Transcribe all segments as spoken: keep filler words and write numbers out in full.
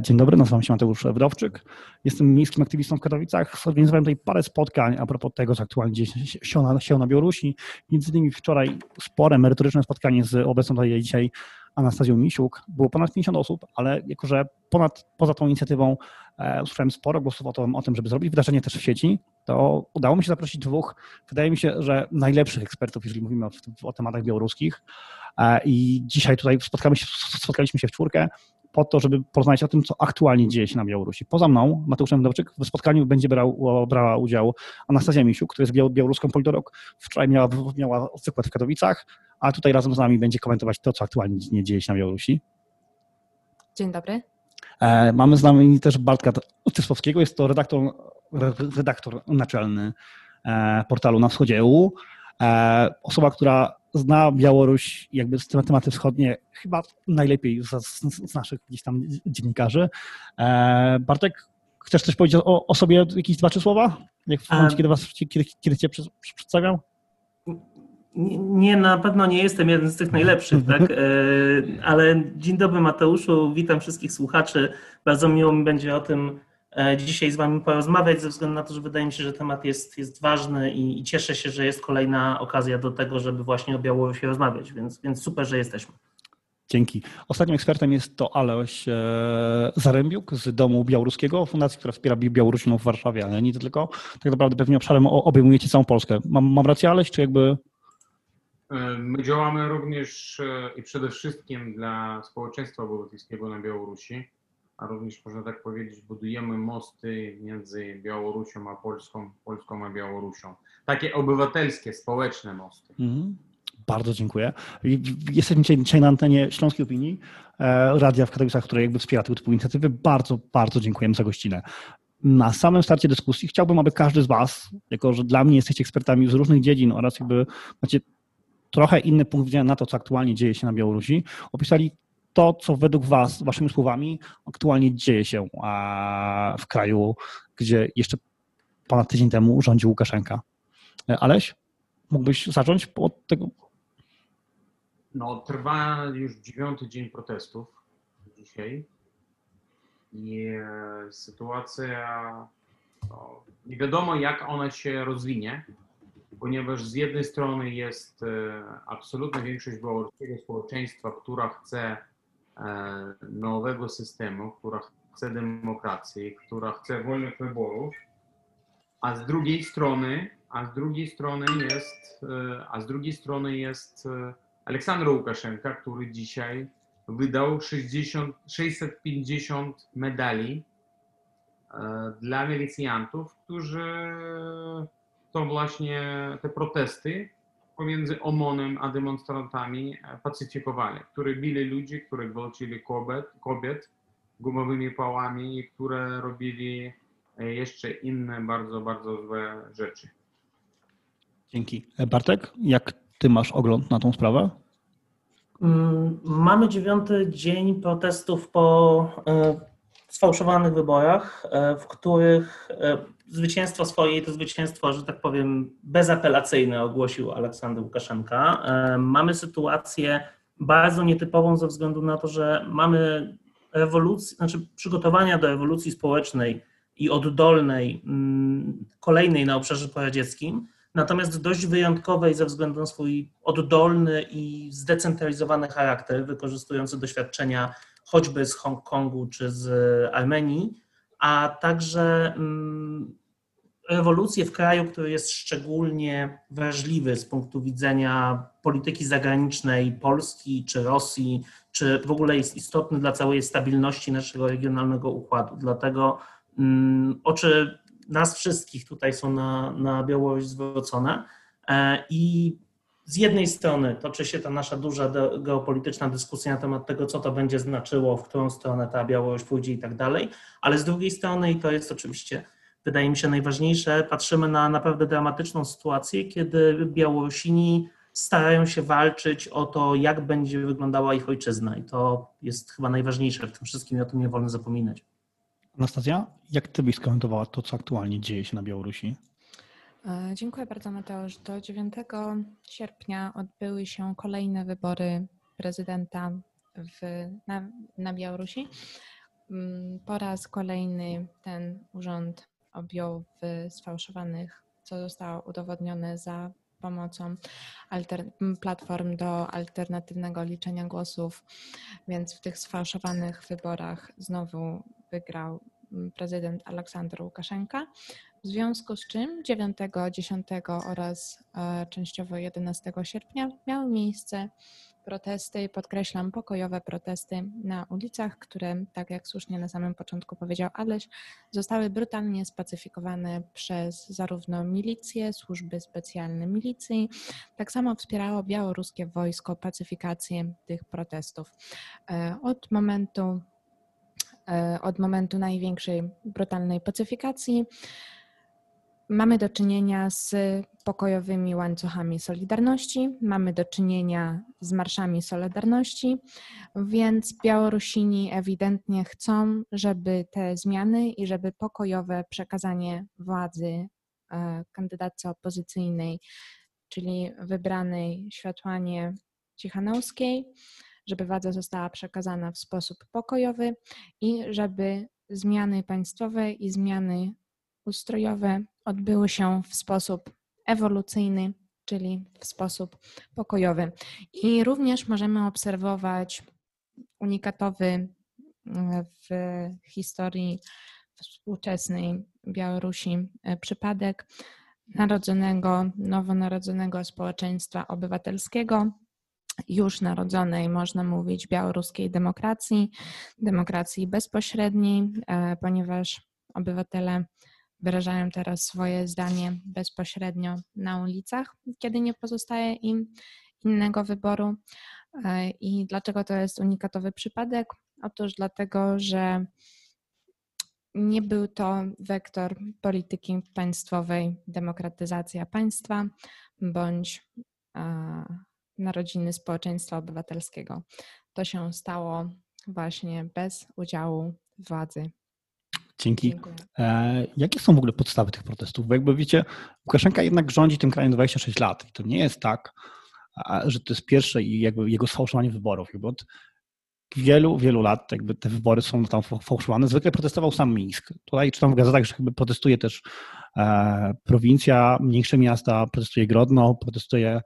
Dzień dobry, nazywam się Mateusz Wydowczyk, jestem miejskim aktywistą w Katowicach. Zorganizowałem tutaj parę spotkań a propos tego, co aktualnie dzieje się na, się na Białorusi. Między innymi wczoraj spore, merytoryczne spotkanie z obecną tutaj dzisiaj Anastazją Misiuk. Było ponad pięćdziesiąt osób, ale jako że ponad, poza tą inicjatywą e, usłyszałem sporo głosów o, to, o tym, żeby zrobić wydarzenie też w sieci, to udało mi się zaprosić dwóch, wydaje mi się, że najlepszych ekspertów, jeżeli mówimy o, o tematach białoruskich. E, I dzisiaj tutaj spotkamy się, spotkaliśmy się w czwórkę po to, żeby porozmawiać o tym, co aktualnie dzieje się na Białorusi. Poza mną, Mateuszem Wydowczyk, w spotkaniu będzie brał, brała udział Anastazja Misiuk, która jest białoruską politolog. Wczoraj miała, miała wykład w Katowicach, a tutaj razem z nami będzie komentować to, co aktualnie nie dzieje się na Białorusi. Dzień dobry. E, mamy z nami też Bartka Tyszowskiego, jest to redaktor, redaktor naczelny e, portalu Na Wschodzie.eu. E, osoba, która zna Białoruś, jakby z tematy wschodnie, chyba najlepiej z, z naszych gdzieś tam dziennikarzy. E, Bartek, chcesz coś powiedzieć o, o sobie, jakieś dwa, trzy słowa? Jak w momencie, kiedy, was, kiedy, kiedy cię przedstawiam? Nie, na pewno nie jestem jeden z tych najlepszych, tak? Ale dzień dobry, Mateuszu, witam wszystkich słuchaczy. Bardzo miło mi będzie o tym dzisiaj z wami porozmawiać, ze względu na to, że wydaje mi się, że temat jest, jest ważny i, i cieszę się, że jest kolejna okazja do tego, żeby właśnie o Białorusi rozmawiać, więc, więc super, że jesteśmy. Dzięki. Ostatnim ekspertem jest to Aleś Zarembiuk z Domu Białoruskiego, fundacji, która wspiera Białorusinów w Warszawie, ale nie tylko. Tak naprawdę pewnie obszarem obejmujecie całą Polskę. Mam, mam rację, Aleś, czy jakby... My działamy również i przede wszystkim dla społeczeństwa obywatelskiego na Białorusi, a również można tak powiedzieć, budujemy mosty między Białorusią a Polską, Polską a Białorusią. Takie obywatelskie, społeczne mosty. Mm, bardzo dziękuję. Jesteśmy dzisiaj na antenie Śląskiej Opinii, radia w Katowicach, które jakby wspiera tego typu inicjatywy. Bardzo, bardzo dziękujemy za gościnę. Na samym starcie dyskusji chciałbym, aby każdy z was, jako że dla mnie jesteście ekspertami z różnych dziedzin oraz jakby macie trochę inny punkt widzenia na to, co aktualnie dzieje się na Białorusi, opisali to, co według was, waszymi słowami, aktualnie dzieje się w kraju, gdzie jeszcze ponad tydzień temu rządził Łukaszenka. Aleś, mógłbyś zacząć od tego? No, trwa już dziewiąty dzień protestów dzisiaj i sytuacja, no, nie wiadomo, jak ona się rozwinie, ponieważ z jednej strony jest absolutna większość białoruskiego społeczeństwa, która chce nowego systemu, która chce demokracji, która chce wolnych wyborów, a z drugiej strony, a z drugiej strony jest, a z drugiej strony jest Aleksandr Łukaszenka, który dzisiaj wydał sześćdziesiąt, sześćset pięćdziesiąt medali dla milicjantów, którzy to właśnie te protesty pomiędzy OMON-em a demonstrantami pacyfikowali, które bili ludzi, które gwałcili kobiet, kobiet gumowymi pałami i które robili jeszcze inne bardzo, bardzo złe rzeczy. Dzięki. Bartek, jak ty masz ogląd na tą sprawę? Mamy dziewiąty dzień protestów po sfałszowanych wyborach, w których zwycięstwo swoje, to zwycięstwo, że tak powiem, bezapelacyjne ogłosił Aleksander Łukaszenka. Mamy sytuację bardzo nietypową ze względu na to, że mamy rewolucję, znaczy przygotowania do rewolucji społecznej i oddolnej, kolejnej na obszarze poradzieckim, natomiast dość wyjątkowej ze względu na swój oddolny i zdecentralizowany charakter, wykorzystujący doświadczenia choćby z Hongkongu czy z Armenii, a także rewolucję w kraju, który jest szczególnie wrażliwy z punktu widzenia polityki zagranicznej Polski czy Rosji, czy w ogóle jest istotny dla całej stabilności naszego regionalnego układu. Dlatego oczy nas wszystkich tutaj są na, na Białoruś zwrócone i z jednej strony toczy się ta nasza duża geopolityczna dyskusja na temat tego, co to będzie znaczyło, w którą stronę ta Białoruś pójdzie i tak dalej, ale z drugiej strony, i to jest oczywiście, wydaje mi się, najważniejsze, patrzymy na naprawdę dramatyczną sytuację, kiedy Białorusini starają się walczyć o to, jak będzie wyglądała ich ojczyzna, i to jest chyba najważniejsze w tym wszystkim, i o tym nie wolno zapominać. Anastazja, jak ty byś skomentowała to, co aktualnie dzieje się na Białorusi? Dziękuję bardzo, Mateusz. Do dziewiątego sierpnia odbyły się kolejne wybory prezydenta w, na, na Białorusi. po raz kolejny ten urząd objął w sfałszowanych, co zostało udowodnione za pomocą alter, platform do alternatywnego liczenia głosów, więc w tych sfałszowanych wyborach znowu wygrał prezydent Aleksandr Łukaszenka, w związku z czym dziewiątego, dziesiątego oraz e, częściowo jedenastego sierpnia miały miejsce protesty, podkreślam, pokojowe protesty na ulicach, które, tak jak słusznie na samym początku powiedział Aleś, zostały brutalnie spacyfikowane przez zarówno milicję, służby specjalne milicji. Tak samo wspierało białoruskie wojsko pacyfikację tych protestów. Od momentu, od momentu największej brutalnej pacyfikacji mamy do czynienia z pokojowymi łańcuchami Solidarności, mamy do czynienia z marszami Solidarności, więc Białorusini ewidentnie chcą, żeby te zmiany i żeby pokojowe przekazanie władzy kandydatce opozycyjnej, czyli wybranej Swiatłanie Cichanouskiej, żeby władza została przekazana w sposób pokojowy i żeby zmiany państwowe i zmiany ustrojowe odbyły się w sposób ewolucyjny, czyli w sposób pokojowy. I również możemy obserwować unikatowy w historii współczesnej Białorusi przypadek narodzonego, nowonarodzonego społeczeństwa obywatelskiego, już narodzonej, można mówić, białoruskiej demokracji, demokracji bezpośredniej, ponieważ obywatele wyrażają teraz swoje zdanie bezpośrednio na ulicach, kiedy nie pozostaje im innego wyboru. I dlaczego to jest unikatowy przypadek? Otóż dlatego, że nie był to wektor polityki państwowej, demokratyzacja państwa bądź narodziny społeczeństwa obywatelskiego. To się stało właśnie bez udziału władzy. Dzięki. E, jakie są w ogóle podstawy tych protestów? Bo jakby wiecie, Łukaszenka jednak rządzi tym krajem dwadzieścia sześć lat i to nie jest tak, a, że to jest pierwsze i jakby jego sfałszowanie wyborów. Jakby od wielu, wielu lat jakby te wybory są tam fałszowane. Zwykle protestował sam Mińsk. Tutaj czytam w gazetach, że jakby protestuje też e, prowincja, mniejsze miasta, protestuje Grodno, protestuje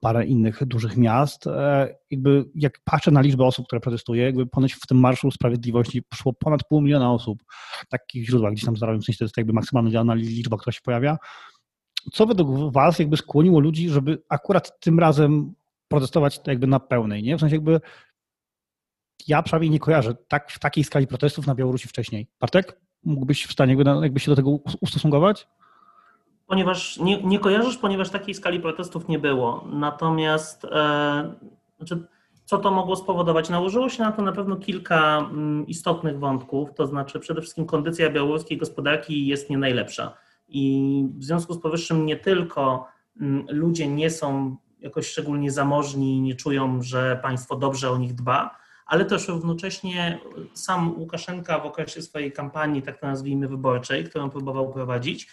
parę innych dużych miast. E, jakby jak patrzę na liczbę osób, które protestuje, jakby ponoć w tym Marszu Sprawiedliwości szło ponad pół miliona osób. W takich źródłach gdzieś tam starałem, w sensie to jest jakby maksymalna liczba, która się pojawia. Co według was jakby skłoniło ludzi, żeby akurat tym razem protestować jakby na pełnej, nie? W sensie jakby ja prawie nie kojarzę tak w takiej skali protestów na Białorusi wcześniej. Bartek, mógłbyś w stanie jakby, jakby się do tego ustosunkować? Ponieważ nie, nie kojarzysz, ponieważ takiej skali protestów nie było. Natomiast e, znaczy, co to mogło spowodować? Nałożyło się na to na pewno kilka m, istotnych wątków, to znaczy przede wszystkim kondycja białoruskiej gospodarki jest nie najlepsza. I w związku z powyższym nie tylko m, ludzie nie są jakoś szczególnie zamożni, nie czują, że państwo dobrze o nich dba, ale też równocześnie sam Łukaszenka w okresie swojej kampanii, tak to nazwijmy, wyborczej, którą próbował prowadzić,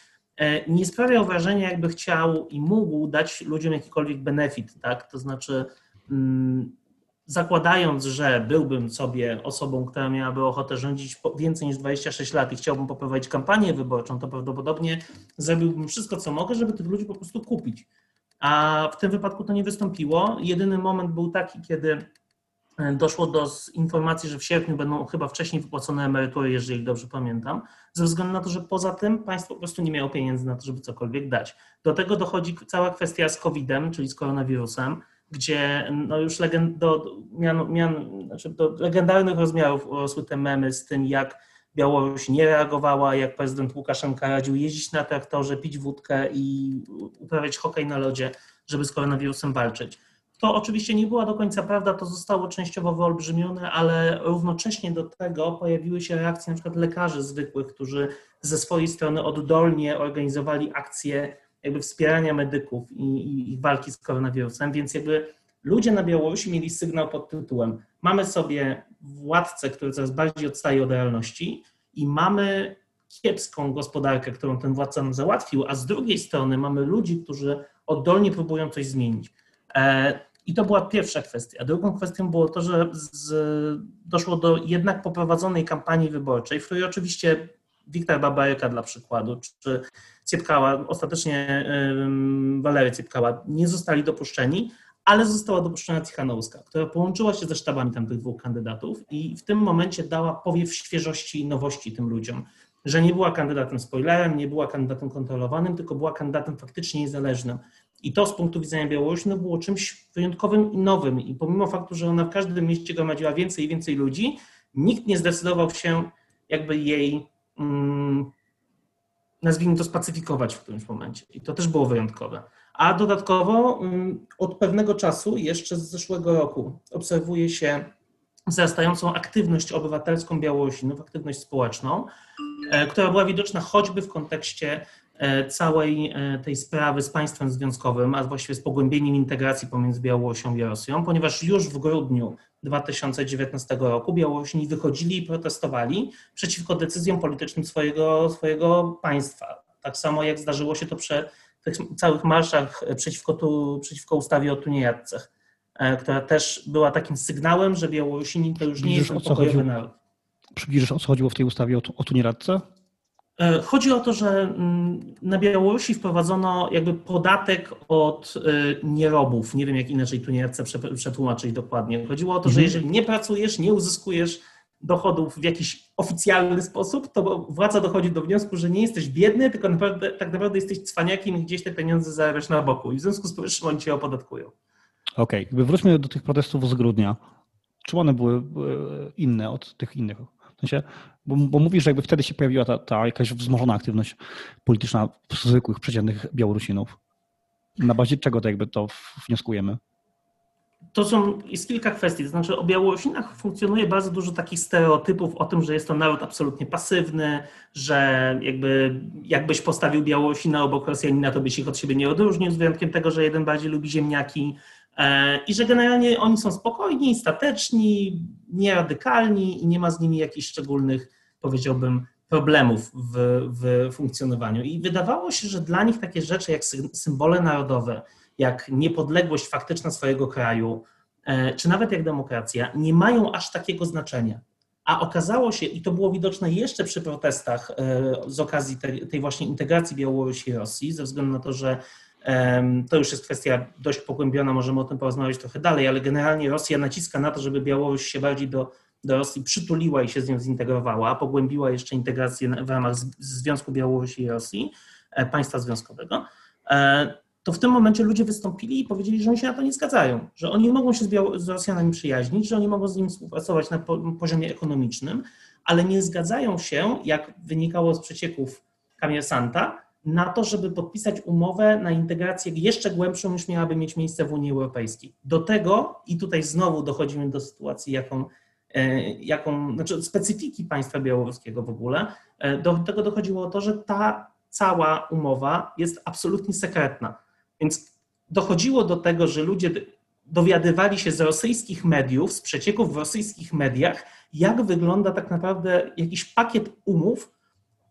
nie sprawiał wrażenia, jakby chciał i mógł dać ludziom jakikolwiek benefit, tak? To znaczy mm, zakładając, że byłbym sobie osobą, która miałaby ochotę rządzić więcej niż dwadzieścia sześć lat i chciałbym poprowadzić kampanię wyborczą, to prawdopodobnie zrobiłbym wszystko, co mogę, żeby tych ludzi po prostu kupić. A w tym wypadku to nie wystąpiło. Jedyny moment był taki, kiedy doszło do informacji, że w sierpniu będą chyba wcześniej wypłacone emerytury, jeżeli dobrze pamiętam, ze względu na to, że poza tym państwo po prostu nie miało pieniędzy na to, żeby cokolwiek dać. Do tego dochodzi cała kwestia z kowidem, czyli z koronawirusem, gdzie no już legend, do, mian, mian, znaczy do legendarnych rozmiarów rosły te memy z tym, jak Białoruś nie reagowała, jak prezydent Łukaszenka radził jeździć na traktorze, pić wódkę i uprawiać hokej na lodzie, żeby z koronawirusem walczyć. To oczywiście nie była do końca prawda, to zostało częściowo wyolbrzymione, ale równocześnie do tego pojawiły się reakcje na przykład lekarzy zwykłych, którzy ze swojej strony oddolnie organizowali akcje jakby wspierania medyków i, i, i walki z koronawirusem, więc jakby ludzie na Białorusi mieli sygnał pod tytułem: mamy sobie władcę, który coraz bardziej odstaje od realności i mamy kiepską gospodarkę, którą ten władca nam załatwił, a z drugiej strony mamy ludzi, którzy oddolnie próbują coś zmienić. I to była pierwsza kwestia. A drugą kwestią było to, że z, doszło do jednak poprowadzonej kampanii wyborczej, w której oczywiście Wiktor Babaryka dla przykładu, czy Ciepkała, ostatecznie um, Walery Ciepkała nie zostali dopuszczeni, ale została dopuszczona Cichanouska, która połączyła się ze sztabami tamtych dwóch kandydatów i w tym momencie dała powiew świeżości i nowości tym ludziom, że nie była kandydatem spoilerem, nie była kandydatem kontrolowanym, tylko była kandydatem faktycznie niezależnym. I to z punktu widzenia Białorusi no, było czymś wyjątkowym i nowym. I pomimo faktu, że ona w każdym mieście gromadziła więcej i więcej ludzi, nikt nie zdecydował się jakby jej, mm, nazwijmy to, spacyfikować w którymś momencie. I to też było wyjątkowe. A dodatkowo mm, od pewnego czasu, jeszcze z zeszłego roku, obserwuje się wzrastającą aktywność obywatelską Białorusinów, aktywność społeczną, e, która była widoczna choćby w kontekście całej tej sprawy z państwem związkowym, a właściwie z pogłębieniem integracji pomiędzy Białorusią i Rosją, ponieważ już w grudniu dwa tysiące dziewiętnastego roku Białorusini wychodzili i protestowali przeciwko decyzjom politycznym swojego, swojego państwa. Tak samo jak zdarzyło się to przy tych całych marszach przeciwko, tu, przeciwko ustawie o tuniejatcach, która też była takim sygnałem, że Białorusini to już nie jest pokojowy naród. Przybliżysz, o co chodziło w tej ustawie o, o tuniejatce? Chodzi o to, że na Białorusi wprowadzono jakby podatek od nierobów. Nie wiem, jak inaczej tu nie chcę przetłumaczyć dokładnie. Chodziło o to, że jeżeli nie pracujesz, nie uzyskujesz dochodów w jakiś oficjalny sposób, to władza dochodzi do wniosku, że nie jesteś biedny, tylko naprawdę, tak naprawdę jesteś cwaniakiem i gdzieś te pieniądze zarabiasz na boku. I w związku z powyższym oni cię opodatkują. Okej. Okay. Wróćmy do tych protestów z grudnia. Czy one były inne od tych innych? Się, bo, bo mówisz, że jakby wtedy się pojawiła ta, ta jakaś wzmożona aktywność polityczna zwykłych, przeciętnych Białorusinów. Na bazie czego to jakby to wnioskujemy? To są, jest kilka kwestii. To znaczy o Białorusinach funkcjonuje bardzo dużo takich stereotypów o tym, że jest to naród absolutnie pasywny, że jakby jakbyś postawił Białorusina obok Rosjanina, to byś ich od siebie nie odróżnił, z wyjątkiem tego, że jeden bardziej lubi ziemniaki, i że generalnie oni są spokojni, stateczni, nieradykalni i nie ma z nimi jakichś szczególnych, powiedziałbym, problemów w, w funkcjonowaniu. I wydawało się, że dla nich takie rzeczy jak symbole narodowe, jak niepodległość faktyczna swojego kraju, czy nawet jak demokracja, nie mają aż takiego znaczenia. A okazało się, i to było widoczne jeszcze przy protestach z okazji tej, tej właśnie integracji Białorusi i Rosji, ze względu na to, że to już jest kwestia dość pogłębiona, możemy o tym porozmawiać trochę dalej, ale generalnie Rosja naciska na to, żeby Białoruś się bardziej do, do Rosji przytuliła i się z nią zintegrowała, pogłębiła jeszcze integrację w ramach Związku Białorusi i Rosji, państwa związkowego, to w tym momencie ludzie wystąpili i powiedzieli, że oni się na to nie zgadzają, że oni mogą się z, Biał- z Rosjanami przyjaźnić, że oni mogą z nimi współpracować na po- poziomie ekonomicznym, ale nie zgadzają się, jak wynikało z przecieków Komiersanta, na to, żeby podpisać umowę na integrację jeszcze głębszą, niż miałaby mieć miejsce w Unii Europejskiej. Do tego, i tutaj znowu dochodzimy do sytuacji, jaką, jaką znaczy specyfiki państwa białoruskiego w ogóle, do tego dochodziło to, że ta cała umowa jest absolutnie sekretna. Więc dochodziło do tego, że ludzie dowiadywali się z rosyjskich mediów, z przecieków w rosyjskich mediach, jak wygląda tak naprawdę jakiś pakiet umów,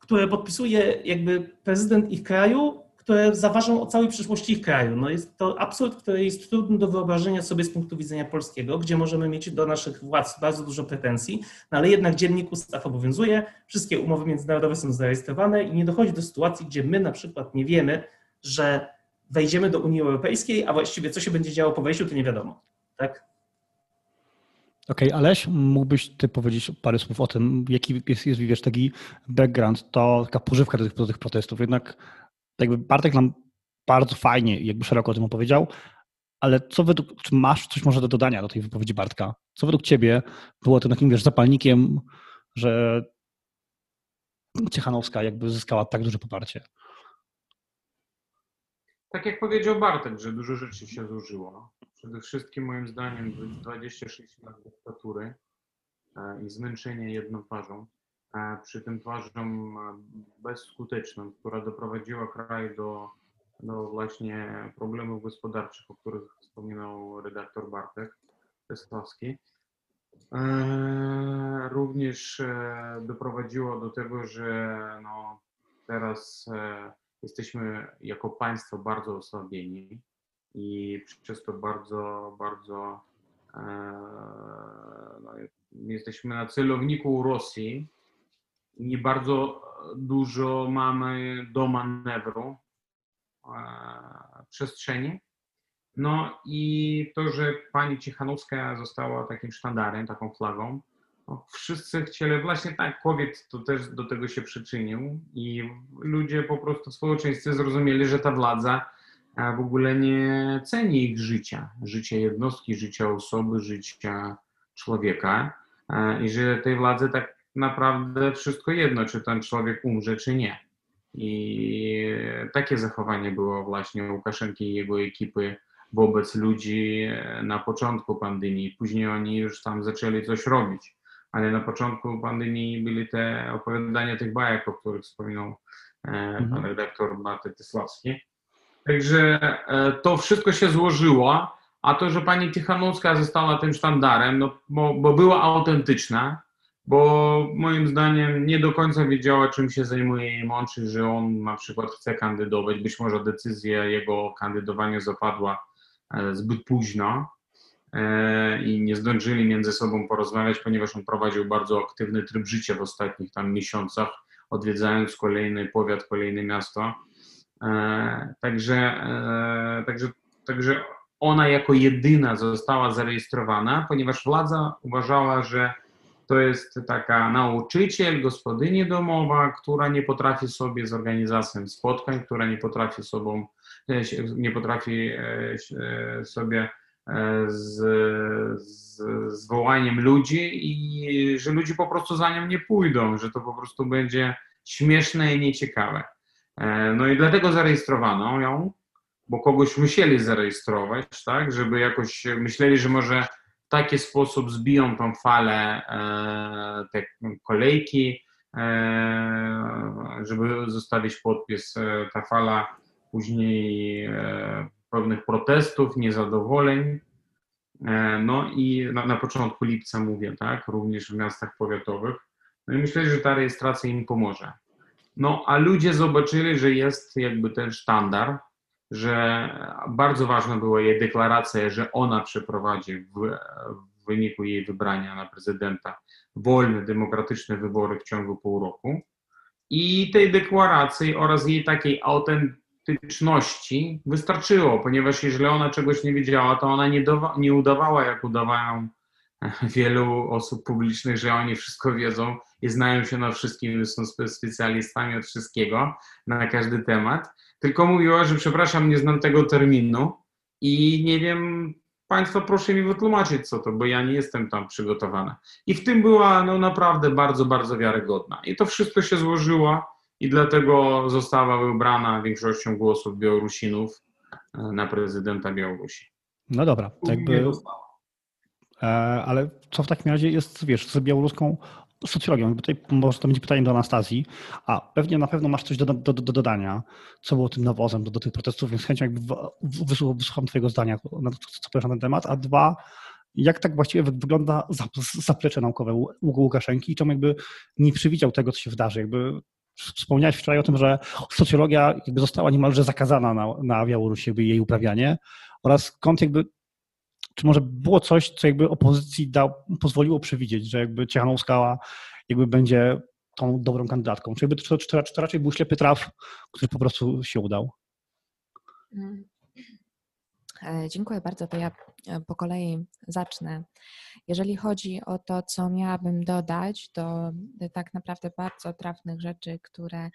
które podpisuje jakby prezydent ich kraju, które zaważą o całej przyszłości ich kraju. No jest to absurd, który jest trudny do wyobrażenia sobie z punktu widzenia polskiego, gdzie możemy mieć do naszych władz bardzo dużo pretensji, no ale jednak dziennik ustaw obowiązuje, wszystkie umowy międzynarodowe są zarejestrowane i nie dochodzi do sytuacji, gdzie my na przykład nie wiemy, że wejdziemy do Unii Europejskiej, a właściwie co się będzie działo po wejściu, to nie wiadomo, tak? Okej, okay, Aleś, mógłbyś ty powiedzieć parę słów o tym, jaki jest, jest wiesz, taki background, to taka pożywka do tych, do tych protestów. Jednak jakby Bartek nam bardzo fajnie, jakby szeroko o tym opowiedział, ale co według, czy masz coś może do dodania do tej wypowiedzi Bartka? Co według ciebie było tym takim, wiesz, zapalnikiem, że Cichanouska jakby zyskała tak duże poparcie? Tak jak powiedział Bartek, że dużo rzeczy się złożyło. Przede wszystkim moim zdaniem dwadzieścia sześć lat dyktatury i zmęczenie jedną twarzą, przy tym twarzą bezskuteczną, która doprowadziła kraj do, do właśnie problemów gospodarczych, o których wspominał redaktor Bartek Tyszowski. Również doprowadziło do tego, że no teraz jesteśmy jako państwo bardzo osłabieni. i przez to bardzo, bardzo e, no, jesteśmy na celowniku Rosji i nie bardzo dużo mamy do manewru e, przestrzeni. No i to, że pani Cichanouska została takim sztandarem, taką flagą, no, wszyscy chcieli, właśnie tak, COVID to też do tego się przyczynił i ludzie po prostu w społeczeństwie zrozumieli, że ta władza w ogóle nie ceni ich życia, życia jednostki, życia osoby, życia człowieka i że tej władzy tak naprawdę wszystko jedno, czy ten człowiek umrze, czy nie. I takie zachowanie było właśnie Łukaszenki i jego ekipy wobec ludzi na początku pandemii. Później oni już tam zaczęli coś robić, ale na początku pandemii były te opowiadania tych bajek, o których wspominał mhm. pan redaktor Bartek Tyszowski. Także to wszystko się złożyło, a to, że pani Cichanouska została tym sztandarem, no, bo, bo była autentyczna, bo moim zdaniem nie do końca wiedziała, czym się zajmuje jej mąż, że on na przykład chce kandydować, być może decyzja jego o kandydowaniu zapadła zbyt późno i nie zdążyli między sobą porozmawiać, ponieważ on prowadził bardzo aktywny tryb życia w ostatnich tam miesiącach, odwiedzając kolejny powiat, kolejne miasto. E, także, e, także, także ona jako jedyna została zarejestrowana, ponieważ władza uważała, że to jest taka nauczyciel, gospodyni domowa, która nie potrafi sobie z organizacją spotkań, która nie potrafi sobą, nie potrafi sobie z, z zwołaniem ludzi i że ludzie po prostu za nią nie pójdą, że to po prostu będzie śmieszne i nieciekawe. No i dlatego zarejestrowano ją, bo kogoś musieli zarejestrować, tak, żeby jakoś myśleli, że może w taki sposób zbiją tą falę, e, te kolejki, e, żeby zostawić podpis. Ta fala później e, pewnych protestów, niezadowoleń. E, no i na, na początku lipca mówię, tak, również w miastach powiatowych. No i myśleli, że ta rejestracja im pomoże. No, a ludzie zobaczyli, że jest jakby ten sztandar, że bardzo ważna była jej deklaracja, że ona przeprowadzi w, w wyniku jej wybrania na prezydenta wolne, demokratyczne wybory w ciągu pół roku. I tej deklaracji oraz jej takiej autentyczności wystarczyło, ponieważ jeżeli ona czegoś nie wiedziała, to ona nie, dowa- nie udawała, jak udawają wielu osób publicznych, że oni wszystko wiedzą i znają się na wszystkim, są specjalistami od wszystkiego, na każdy temat, tylko mówiła, że przepraszam, nie znam tego terminu i nie wiem, państwo proszę mi wytłumaczyć co to, bo ja nie jestem tam przygotowana. I w tym była no, naprawdę bardzo, bardzo wiarygodna. I to wszystko się złożyło i dlatego została wybrana większością głosów Białorusinów na prezydenta Białorusi. No dobra, tak by... Ale co w takim razie jest, wiesz, z białoruską socjologią? Tutaj może to będzie pytanie do Anastazji, a pewnie na pewno masz coś do, do, do dodania, co było tym nawozem do, do tych protestów, więc chęcią jakby wysłucham twojego zdania, co powiesz na ten temat, a dwa, jak tak właściwie wygląda zaplecze naukowe Łukaszenki i czemu jakby nie przewidział tego, co się wydarzy, jakby... Wspomniałeś wczoraj o tym, że socjologia jakby została niemalże zakazana na, na Białorusi, jakby jej uprawianie oraz skąd jakby czy może było coś, co jakby opozycji dał, pozwoliło przewidzieć, że jakby Cichanouska jakby będzie tą dobrą kandydatką? Czy, jakby to, czy, to, czy to raczej był ślepy traf, który po prostu się udał? Dziękuję bardzo, to ja po kolei zacznę. Jeżeli chodzi o to, co miałabym dodać, to tak naprawdę bardzo trafnych rzeczy, które,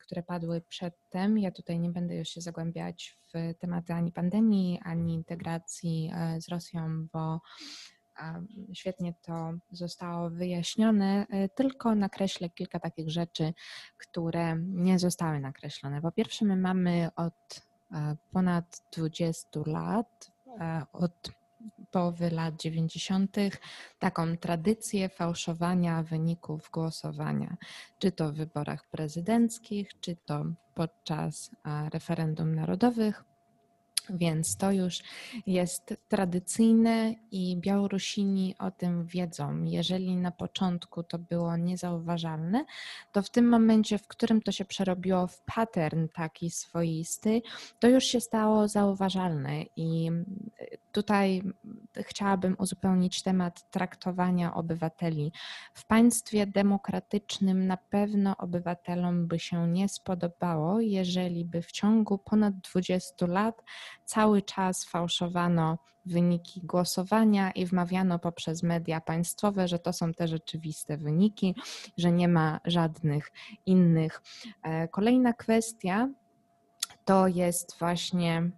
które padły przedtem. Ja tutaj nie będę już się zagłębiać w tematy ani pandemii, ani integracji z Rosją, bo świetnie to zostało wyjaśnione, tylko nakreślę kilka takich rzeczy, które nie zostały nakreślone. Po pierwsze, my mamy od ponad dwudziestu lat, od połowy lat dziewięćdziesiątych taką tradycję fałszowania wyników głosowania, czy to w wyborach prezydenckich, czy to podczas referendum narodowych. Więc to już jest tradycyjne i Białorusini o tym wiedzą. Jeżeli na początku to było niezauważalne, to w tym momencie, w którym to się przerobiło w pattern taki swoisty, to już się stało zauważalne. I tutaj chciałabym uzupełnić temat traktowania obywateli. W państwie demokratycznym na pewno obywatelom by się nie spodobało, jeżeli by w ciągu ponad dwudziestu lat cały czas fałszowano wyniki głosowania i wmawiano poprzez media państwowe, że to są te rzeczywiste wyniki, że nie ma żadnych innych. Kolejna kwestia to jest właśnie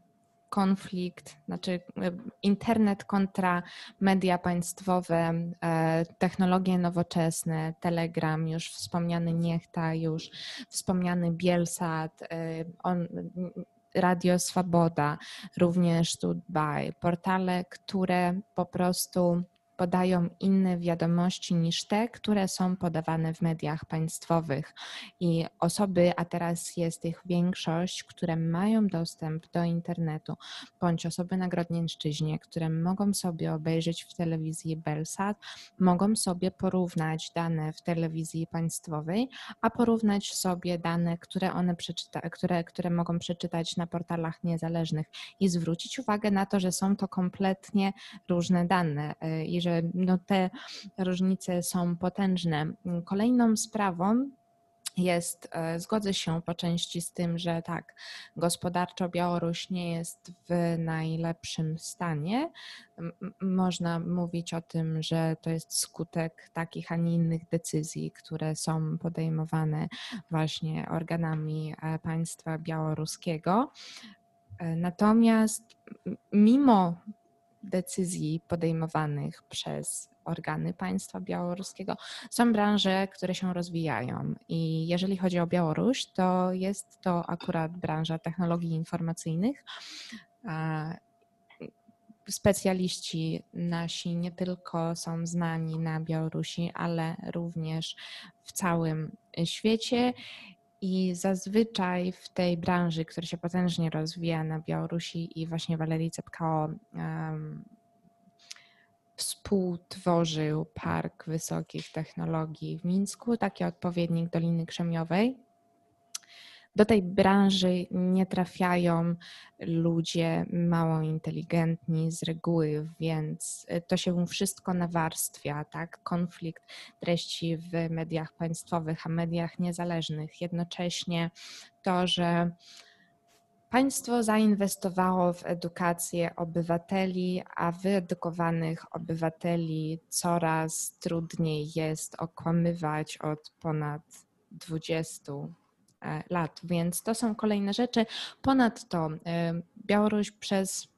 konflikt, znaczy internet kontra media państwowe, technologie nowoczesne, Telegram, już wspomniany Niechta, już wspomniany Bielsat, on, Radio Swoboda, również tu Dubaj, portale, które po prostu podają inne wiadomości niż te, które są podawane w mediach państwowych. I osoby, a teraz jest ich większość, które mają dostęp do internetu, bądź osoby na Grodnieńszczyźnie, które mogą sobie obejrzeć w telewizji Belsat, mogą sobie porównać dane w telewizji państwowej, a porównać sobie dane, które one przeczyta, które, które mogą przeczytać na portalach niezależnych i zwrócić uwagę na to, że są to kompletnie różne dane i że że no te różnice są potężne. Kolejną sprawą jest, zgodzę się po części z tym, że tak, gospodarczo Białoruś nie jest w najlepszym stanie. Można mówić o tym, że to jest skutek takich, a nie innych decyzji, które są podejmowane właśnie organami państwa białoruskiego. Natomiast mimo decyzji podejmowanych przez organy państwa białoruskiego, są branże, które się rozwijają i jeżeli chodzi o Białoruś, to jest to akurat branża technologii informacyjnych. Specjaliści nasi nie tylko są znani na Białorusi, ale również w całym świecie. I zazwyczaj w tej branży, która się potężnie rozwija na Białorusi i właśnie Walery Ciepkała um, współtworzył Park Wysokich Technologii w Mińsku, taki odpowiednik Doliny Krzemiowej. Do tej branży nie trafiają ludzie mało inteligentni z reguły, więc to się wszystko nawarstwia, tak? Konflikt treści w mediach państwowych, a mediach niezależnych. Jednocześnie to, że państwo zainwestowało w edukację obywateli, a wyedukowanych obywateli coraz trudniej jest okłamywać od ponad dwudziestu lat, więc to są kolejne rzeczy. Ponadto Białoruś przez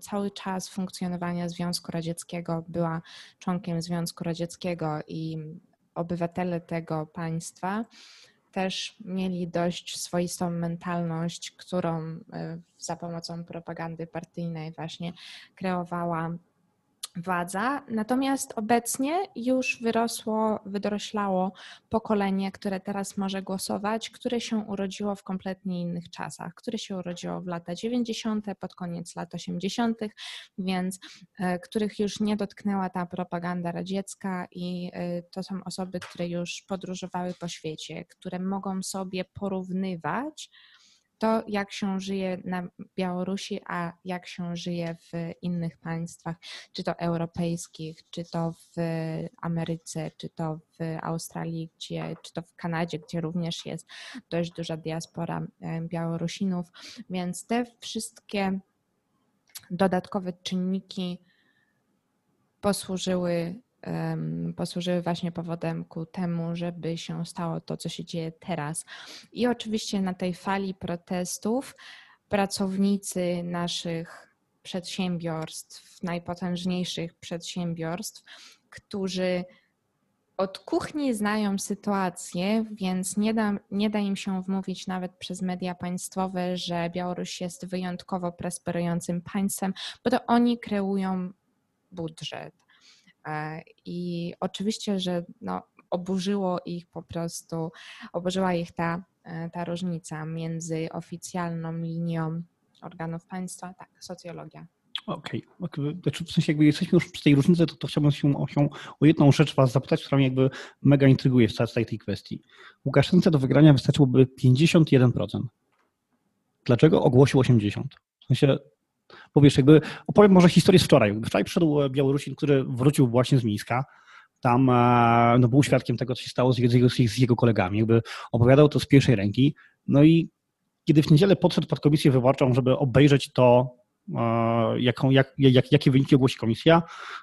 cały czas funkcjonowania Związku Radzieckiego była członkiem Związku Radzieckiego i obywatele tego państwa też mieli dość swoistą mentalność, którą za pomocą propagandy partyjnej właśnie kreowała władza, natomiast obecnie już wyrosło, wydoroślało pokolenie, które teraz może głosować, które się urodziło w kompletnie innych czasach, które się urodziło w lata dziewięćdziesiąte, pod koniec lat osiemdziesiątych, więc których już nie dotknęła ta propaganda radziecka i to są osoby, które już podróżowały po świecie, które mogą sobie porównywać to, jak się żyje na Białorusi, a jak się żyje w innych państwach, czy to europejskich, czy to w Ameryce, czy to w Australii, gdzie, czy to w Kanadzie, gdzie również jest dość duża diaspora Białorusinów. Więc te wszystkie dodatkowe czynniki posłużyły posłużyły właśnie powodem ku temu, żeby się stało to, co się dzieje teraz. I oczywiście na tej fali protestów pracownicy naszych przedsiębiorstw, najpotężniejszych przedsiębiorstw, którzy od kuchni znają sytuację, więc nie da, nie da im się wmówić nawet przez media państwowe, że Białoruś jest wyjątkowo prosperującym państwem, bo to oni kreują budżet. I oczywiście, że no, oburzyło ich po prostu, oburzyła ich ta, ta różnica między oficjalną linią organów państwa, tak, socjologia. Okej, okay. W sensie jakby jesteśmy już przy tej różnicy, to, to chciałbym się o, się o jedną rzecz Was zapytać, która mnie jakby mega intryguje w całej tej kwestii. Łukaszence do wygrania wystarczyłoby pięćdziesiąt jeden procent. Dlaczego ogłosił osiemdziesiąt procent? W sensie, bo wiesz, jakby opowiem może historię z wczoraj. Wczoraj przyszedł Białorusin, który wrócił właśnie z Mińska. Tam no, był świadkiem tego, co się stało z jego, z jego kolegami. Jakby opowiadał to z pierwszej ręki. No i kiedy w niedzielę podszedł pod komisję wyborczą, żeby obejrzeć to, Jaką, jak, jak, jakie wyniki ogłosi komisja,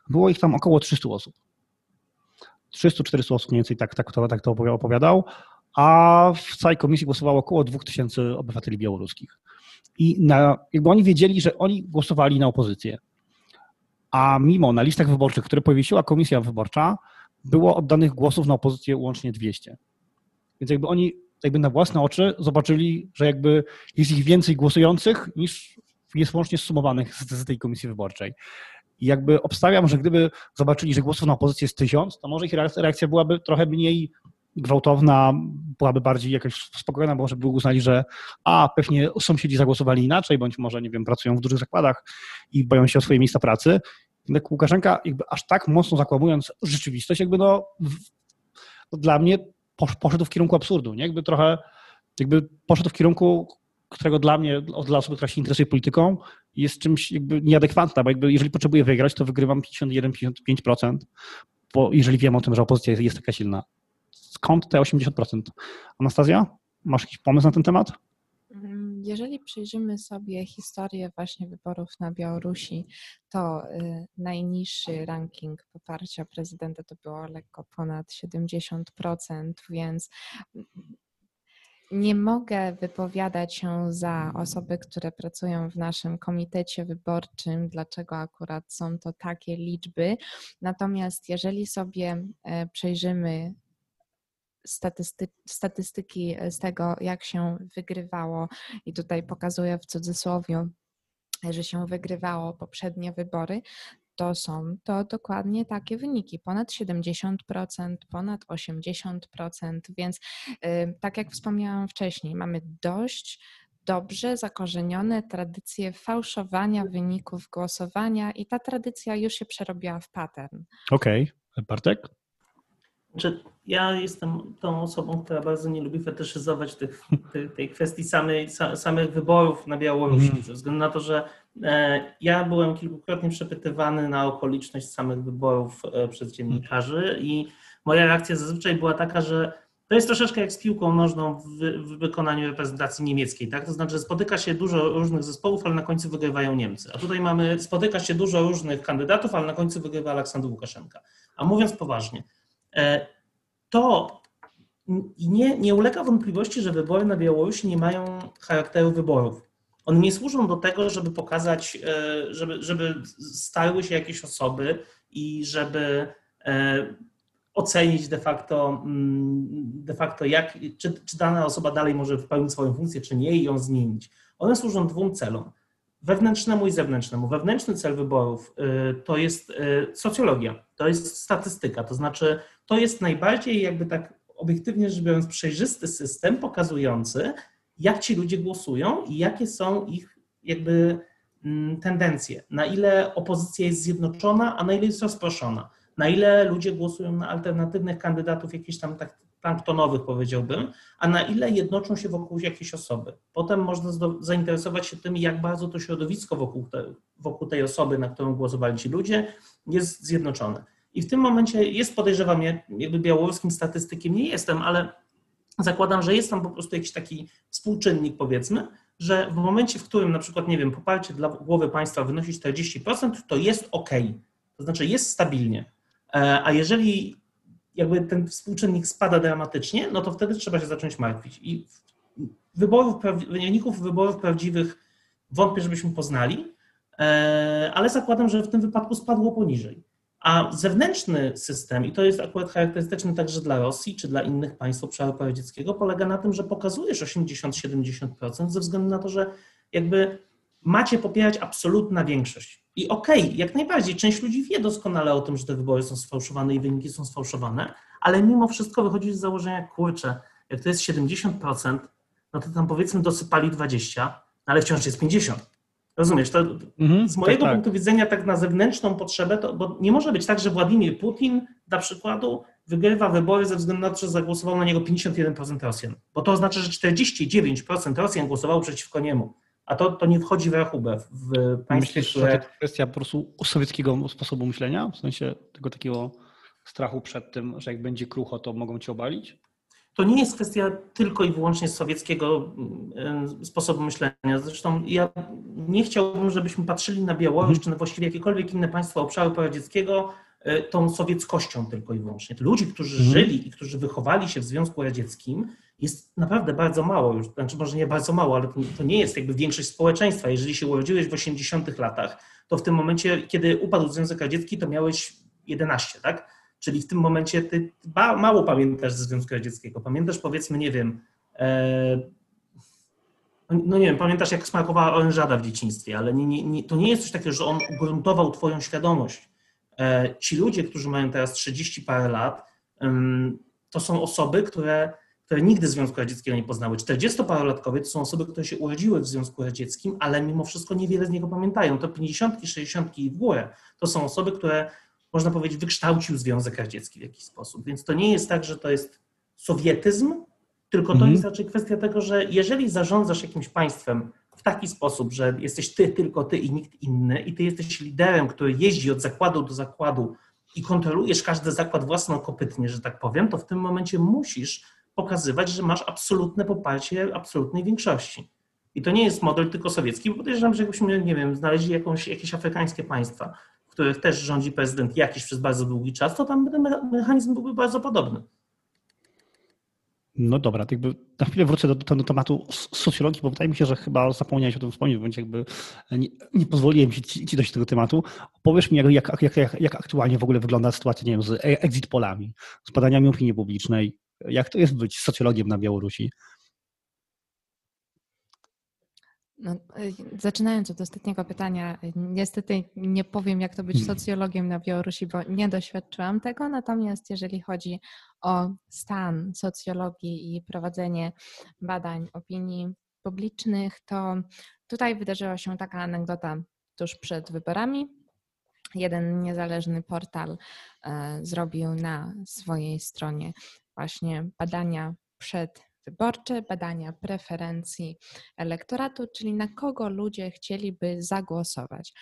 było ich tam około trzysta osób. trzysta czterysta osób mniej więcej, tak, tak, to, tak to opowiadał, a w całej komisji głosowało około dwa tysiące obywateli białoruskich. I na, jakby oni wiedzieli, że oni głosowali na opozycję, a mimo na listach wyborczych, które powiesiła komisja wyborcza, było oddanych głosów na opozycję łącznie dwieście. Więc jakby oni jakby na własne oczy zobaczyli, że jakby jest ich więcej głosujących niż jest łącznie zsumowanych z, z tej komisji wyborczej. I jakby obstawiam, że gdyby zobaczyli, że głosów na opozycję jest tysiąc, to może ich reakcja byłaby trochę mniej gwałtowna, byłaby bardziej jakaś spokojna, bo może by uznali, że a, pewnie sąsiedzi zagłosowali inaczej, bądź może, nie wiem, pracują w dużych zakładach i boją się o swoje miejsca pracy. Jednak Łukaszenka jakby aż tak mocno zakłamując rzeczywistość, jakby no, w, no dla mnie poszedł w kierunku absurdu, nie? Jakby trochę, jakby poszedł w kierunku, którego dla mnie, dla osoby, która się interesuje polityką, jest czymś jakby nieadekwatna, bo jakby jeżeli potrzebuję wygrać, to wygrywam pięćdziesiąt jeden do pięćdziesięciu pięciu procent, bo jeżeli wiem o tym, że opozycja jest, jest taka silna. Skąd te osiemdziesiąt procent? Anastazja, masz jakiś pomysł na ten temat? Jeżeli przyjrzymy sobie historię właśnie wyborów na Białorusi, to y, najniższy ranking poparcia prezydenta to było lekko ponad siedemdziesiąt procent, więc nie mogę wypowiadać się za osoby, które pracują w naszym komitecie wyborczym, dlaczego akurat są to takie liczby. Natomiast jeżeli sobie przejrzymy statystyki, statystyki z tego, jak się wygrywało, i tutaj pokazuję w cudzysłowie, że się wygrywało poprzednie wybory, to są to dokładnie takie wyniki, ponad siedemdziesiąt procent, ponad osiemdziesiąt procent, więc yy, tak jak wspomniałam wcześniej, mamy dość dobrze zakorzenione tradycje fałszowania wyników głosowania i ta tradycja już się przerobiła w pattern. Okej, okay. Bartek? Ja jestem tą osobą, która bardzo nie lubi fetyszyzować tych, tej kwestii samej, samych wyborów na Białorusi, mm. ze względu na to, że ja byłem kilkukrotnie przepytywany na okoliczność samych wyborów przez dziennikarzy i moja reakcja zazwyczaj była taka, że to jest troszeczkę jak z piłką nożną w, w wykonaniu reprezentacji niemieckiej, tak? To znaczy, że spotyka się dużo różnych zespołów, ale na końcu wygrywają Niemcy. A tutaj mamy, spotyka się dużo różnych kandydatów, ale na końcu wygrywa Aleksandr Łukaszenka. A mówiąc poważnie, to nie, nie ulega wątpliwości, że wybory na Białorusi nie mają charakteru wyborów. One nie służą do tego, żeby pokazać, żeby, żeby starły się jakieś osoby i żeby ocenić de facto, de facto jak, czy, czy dana osoba dalej może wypełnić swoją funkcję, czy nie, i ją zmienić. One służą dwóm celom, wewnętrznemu i zewnętrznemu. Wewnętrzny cel wyborów to jest socjologia, to jest statystyka, to znaczy to jest najbardziej jakby tak obiektywnie rzecz biorąc przejrzysty system pokazujący, jak ci ludzie głosują i jakie są ich jakby tendencje, na ile opozycja jest zjednoczona, a na ile jest rozproszona, na ile ludzie głosują na alternatywnych kandydatów jakichś tam tak planktonowych, powiedziałbym, a na ile jednoczą się wokół jakiejś osoby. Potem można zainteresować się tym, jak bardzo to środowisko wokół, te, wokół tej osoby, na którą głosowali ci ludzie, jest zjednoczone. I w tym momencie jest, podejrzewam, ja jakby białoruskim statystykiem nie jestem, ale zakładam, że jest tam po prostu jakiś taki współczynnik, powiedzmy, że w momencie, w którym na przykład, nie wiem, poparcie dla głowy państwa wynosi czterdzieści procent, to jest ok, to znaczy jest stabilnie, a jeżeli jakby ten współczynnik spada dramatycznie, no to wtedy trzeba się zacząć martwić. I wyborów, wyników wyborów prawdziwych wątpię, żebyśmy poznali, ale zakładam, że w tym wypadku spadło poniżej. A zewnętrzny system, i to jest akurat charakterystyczne także dla Rosji czy dla innych państw obszaru poradzieckiego, polega na tym, że pokazujesz osiemdziesiąt do siedemdziesięciu procent ze względu na to, że jakby macie popierać absolutna większość. I okej, okay, jak najbardziej, część ludzi wie doskonale o tym, że te wybory są sfałszowane i wyniki są sfałszowane, ale mimo wszystko wychodzi z założenia, kurczę, jak to jest siedemdziesiąt procent, no to tam powiedzmy dosypali dwadzieścia, ale wciąż jest pięćdziesiąt. Rozumiesz, to mhm, z mojego tak, punktu tak. widzenia tak na zewnętrzną potrzebę, to, bo nie może być tak, że Władimir Putin dla przykładu wygrywa wybory ze względu na to, że zagłosowało na niego pięćdziesiąt jeden procent Rosjan, bo to oznacza, że czterdzieści dziewięć procent Rosjan głosowało przechciwko niemu, a to, to nie wchodzi w rachubę w państwie. Myślisz, które... że to jest kwestia po prostu sowieckiego sposobu myślenia, w sensie tego takiego strachu przed tym, że jak będzie krucho, to mogą cię obalić? To nie jest kwestia tylko i wyłącznie sowieckiego sposobu myślenia. Zresztą ja nie chciałbym, żebyśmy patrzyli na Białoruś czy na właściwie jakiekolwiek inne państwa obszaru poradzieckiego tą sowieckością tylko i wyłącznie. Ludzi, którzy żyli i którzy wychowali się w Związku Radzieckim, jest naprawdę bardzo mało już. Znaczy może nie bardzo mało, ale to nie jest jakby większość społeczeństwa. Jeżeli się urodziłeś w osiemdziesiątych latach, to w tym momencie, kiedy upadł Związek Radziecki, to miałeś jedenaście, tak? Czyli w tym momencie ty mało pamiętasz ze Związku Radzieckiego. Pamiętasz powiedzmy, nie wiem, e, no nie wiem, pamiętasz jak smakowała orężada w dzieciństwie, ale nie, nie, nie, to nie jest coś takiego, że on gruntował twoją świadomość. E, ci ludzie, którzy mają teraz trzydzieści parę lat, ym, to są osoby, które, które nigdy Związku Radzieckiego nie poznały. czterdziestoparolatkowie to są osoby, które się urodziły w Związku Radzieckim, ale mimo wszystko niewiele z niego pamiętają. To pięćdziesiątki, sześćdziesiątki i w górę. To są osoby, które można powiedzieć, wykształcił Związek Radziecki w jakiś sposób. Więc to nie jest tak, że to jest sowietyzm, tylko to mm-hmm. jest raczej kwestia tego, że jeżeli zarządzasz jakimś państwem w taki sposób, że jesteś ty, tylko ty i nikt inny i ty jesteś liderem, który jeździ od zakładu do zakładu i kontrolujesz każdy zakład własnokopytnie, że tak powiem, to w tym momencie musisz pokazywać, że masz absolutne poparcie absolutnej większości. I to nie jest model tylko sowiecki, bo podejrzewam, że jakbyśmy, nie wiem, znaleźli jakąś, jakieś afrykańskie państwa, w których też rządzi prezydent jakiś przez bardzo długi czas, to tam ten mechanizm byłby bardzo podobny. No dobra, to jakby na chwilę wrócę do, do, do tematu socjologii, bo wydaje mi się, że chyba zapomniałeś o tym wspomnieć, bo jakby nie, nie pozwoliłem ci, ci, ci dojść do tego tematu. Powiesz mi, jak, jak, jak, jak, jak aktualnie w ogóle wygląda sytuacja, nie wiem, z exit polami, z badaniami opinii publicznej. Jak to jest być socjologiem na Białorusi? No, zaczynając od ostatniego pytania, niestety nie powiem, jak to być socjologiem na Białorusi, bo nie doświadczyłam tego, natomiast jeżeli chodzi o stan socjologii i prowadzenie badań opinii publicznych, to tutaj wydarzyła się taka anegdota tuż przed wyborami. Jeden niezależny portal e, zrobił na swojej stronie właśnie badania przed wyborcze, badania preferencji elektoratu, czyli na kogo ludzie chcieliby zagłosować.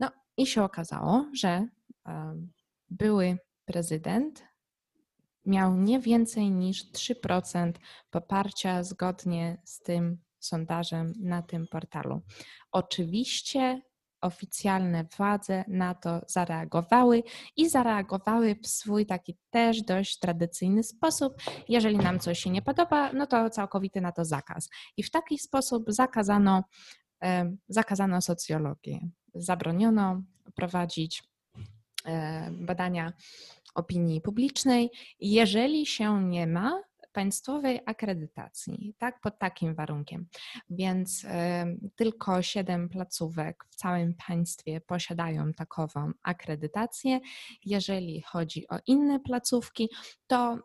No i się okazało, że um, były prezydent miał nie więcej niż trzy procent poparcia zgodnie z tym sondażem na tym portalu. Oczywiście oficjalne władze na to zareagowały i zareagowały w swój taki też dość tradycyjny sposób. Jeżeli nam coś się nie podoba, no to całkowity na to zakaz. I w taki sposób zakazano, zakazano socjologię. Zabroniono prowadzić badania opinii publicznej, jeżeli się nie ma państwowej akredytacji, tak, pod takim warunkiem. Więc y, tylko siedem placówek w całym państwie posiadają takową akredytację. Jeżeli chodzi o inne placówki, to y,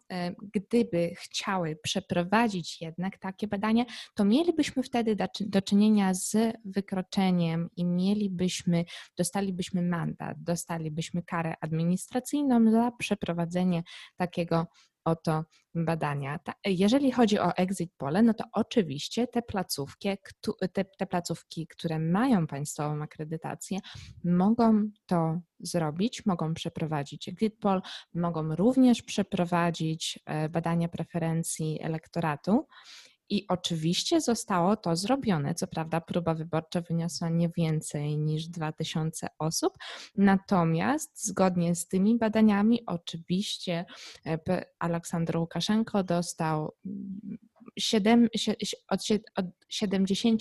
gdyby chciały przeprowadzić jednak takie badanie, to mielibyśmy wtedy do, do czynienia z wykroczeniem i mielibyśmy, dostalibyśmy mandat, dostalibyśmy karę administracyjną za przeprowadzenie takiego oto badania. Jeżeli chodzi o exit pole, no to oczywiście te placówki, te, te placówki, które mają państwową akredytację, mogą to zrobić, mogą przeprowadzić exit poll, mogą również przeprowadzić badania preferencji elektoratu. I oczywiście zostało to zrobione. Co prawda próba wyborcza wyniosła nie więcej niż dwa tysiące osób, natomiast zgodnie z tymi badaniami oczywiście Aleksandr Łukaszenko dostał siedemdziesiąt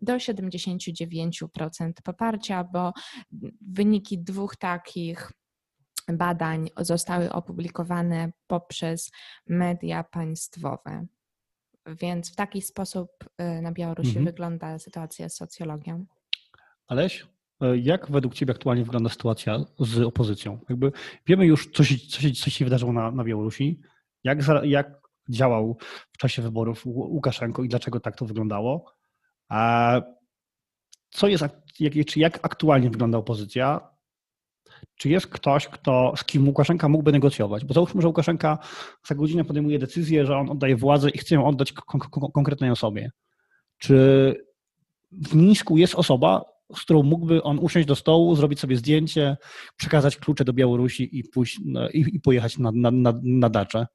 do siedemdziesięciu dziewięciu procent poparcia, bo wyniki dwóch takich badań zostały opublikowane poprzez media państwowe. Więc w taki sposób na Białorusi mhm. wygląda sytuacja z socjologią. Aleś, jak według Ciebie aktualnie wygląda sytuacja z opozycją? Jakby wiemy już, co się, co się, co się wydarzyło na, na Białorusi, jak, jak działał w czasie wyborów Łukaszenko i dlaczego tak to wyglądało. A co jest, jak, czy jak aktualnie wygląda opozycja? Czy jest ktoś, kto, z kim Łukaszenka mógłby negocjować? Bo załóżmy, że Łukaszenka za godzinę podejmuje decyzję, że on oddaje władzę i chce ją oddać kon- kon- konkretnej osobie. Czy w Mińsku jest osoba, z którą mógłby on usiąść do stołu, zrobić sobie zdjęcie, przekazać klucze do Białorusi i, pójść, i, i pojechać na, na, na, na dacze?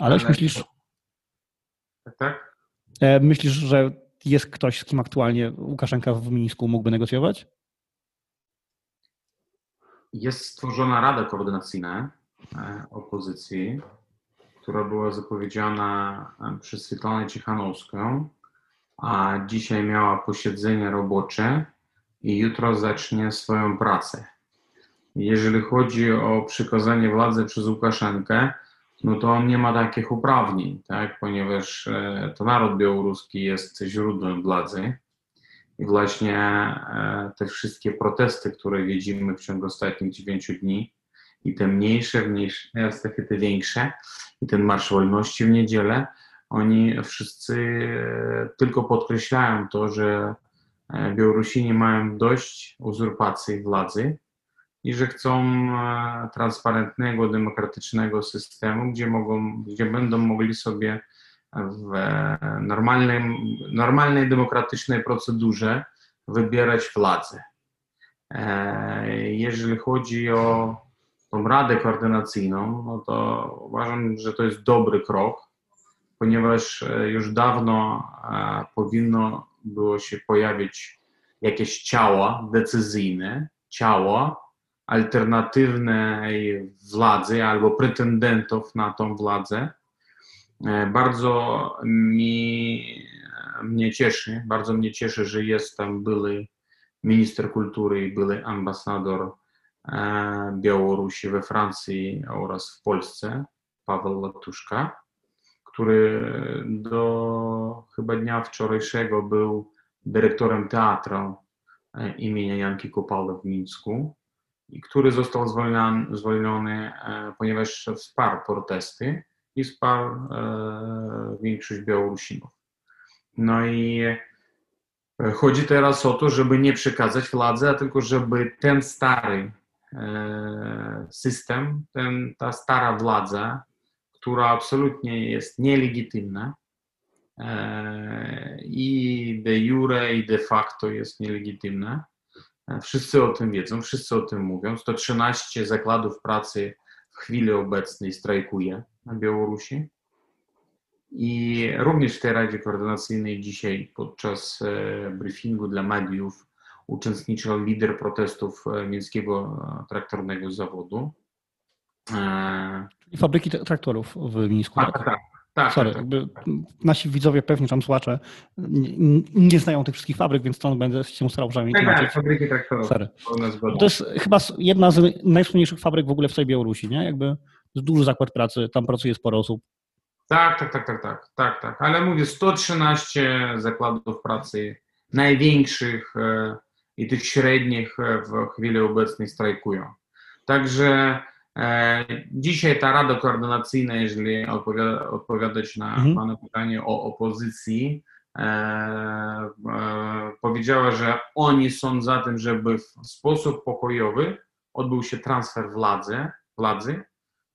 Aleś, myślisz? Tak? Myślisz, że jest ktoś, z kim aktualnie Łukaszenka w Mińsku mógłby negocjować? Jest stworzona rada koordynacyjna opozycji, która była zapowiedziana przez Swiatłanę Cichanouską, a dzisiaj miała posiedzenie robocze i jutro zacznie swoją pracę. Jeżeli chodzi o przekazanie władzy przez Łukaszenkę, no to on nie ma takich uprawnień, tak? Ponieważ to naród białoruski jest źródłem władzy. I właśnie te wszystkie protesty, które widzimy w ciągu ostatnich dziewięciu dni, i te mniejsze, mniejsze, te większe, i ten Marsz Wolności w niedzielę, oni wszyscy tylko podkreślają to, że Białorusini mają dość uzurpacji władzy i że chcą transparentnego, demokratycznego systemu, gdzie mogą, gdzie będą mogli sobie w normalnej, normalnej demokratycznej procedurze wybierać władzę. Jeżeli chodzi o tą Radę Koordynacyjną, no to uważam, że to jest dobry krok, ponieważ już dawno powinno było się pojawić jakieś ciała decyzyjne, ciała alternatywnej władzy albo pretendentów na tą władzę. Bardzo mi, mnie cieszy, bardzo mnie cieszy, że jest tam były minister kultury i były ambasador Białorusi we Francji oraz w Polsce, Paweł Latuszka, który do chyba dnia wczorajszego był dyrektorem teatru imienia Janki Kopala w Mińsku i który został zwolniony, zwolniony ponieważ wsparł protesty i wsparł e, większość Białorusinów. No i chodzi teraz o to, żeby nie przekazać władzy, a tylko żeby ten stary e, system, ten, ta stara władza, która absolutnie jest nielegitymna e, i de jure i de facto jest nielegitymna. Wszyscy o tym wiedzą, wszyscy o tym mówią. sto trzynaście zakładów pracy w chwili obecnej strajkuje na Białorusi i również w tej Radzie Koordynacyjnej dzisiaj podczas briefingu dla mediów uczestniczył lider protestów Mińskiego Traktornego Zawodu. I fabryki traktorów w Mińsku. A, tak, tak. tak Sorry, tak, tak, tak. Nasi widzowie, pewnie tam słuchacze, nie, nie znają tych wszystkich fabryk, więc stąd będę się starał, że... Tak, tak, fabryki traktorów. Sorry. To jest chyba jedna z najsłynniejszych fabryk w ogóle w całej Białorusi, nie? Jakby... Duży zakład pracy, tam pracuje sporo osób. Tak, tak, tak, tak, tak, tak, tak. Ale mówię, sto trzynaście zakładów pracy największych i tych średnich w chwili obecnej strajkują. Także e, dzisiaj ta Rada Koordynacyjna, jeżeli odpowiada, odpowiadać na mhm. Pana pytanie o opozycji, e, e, powiedziała, że oni są za tym, żeby w sposób pokojowy odbył się transfer władzy, władzy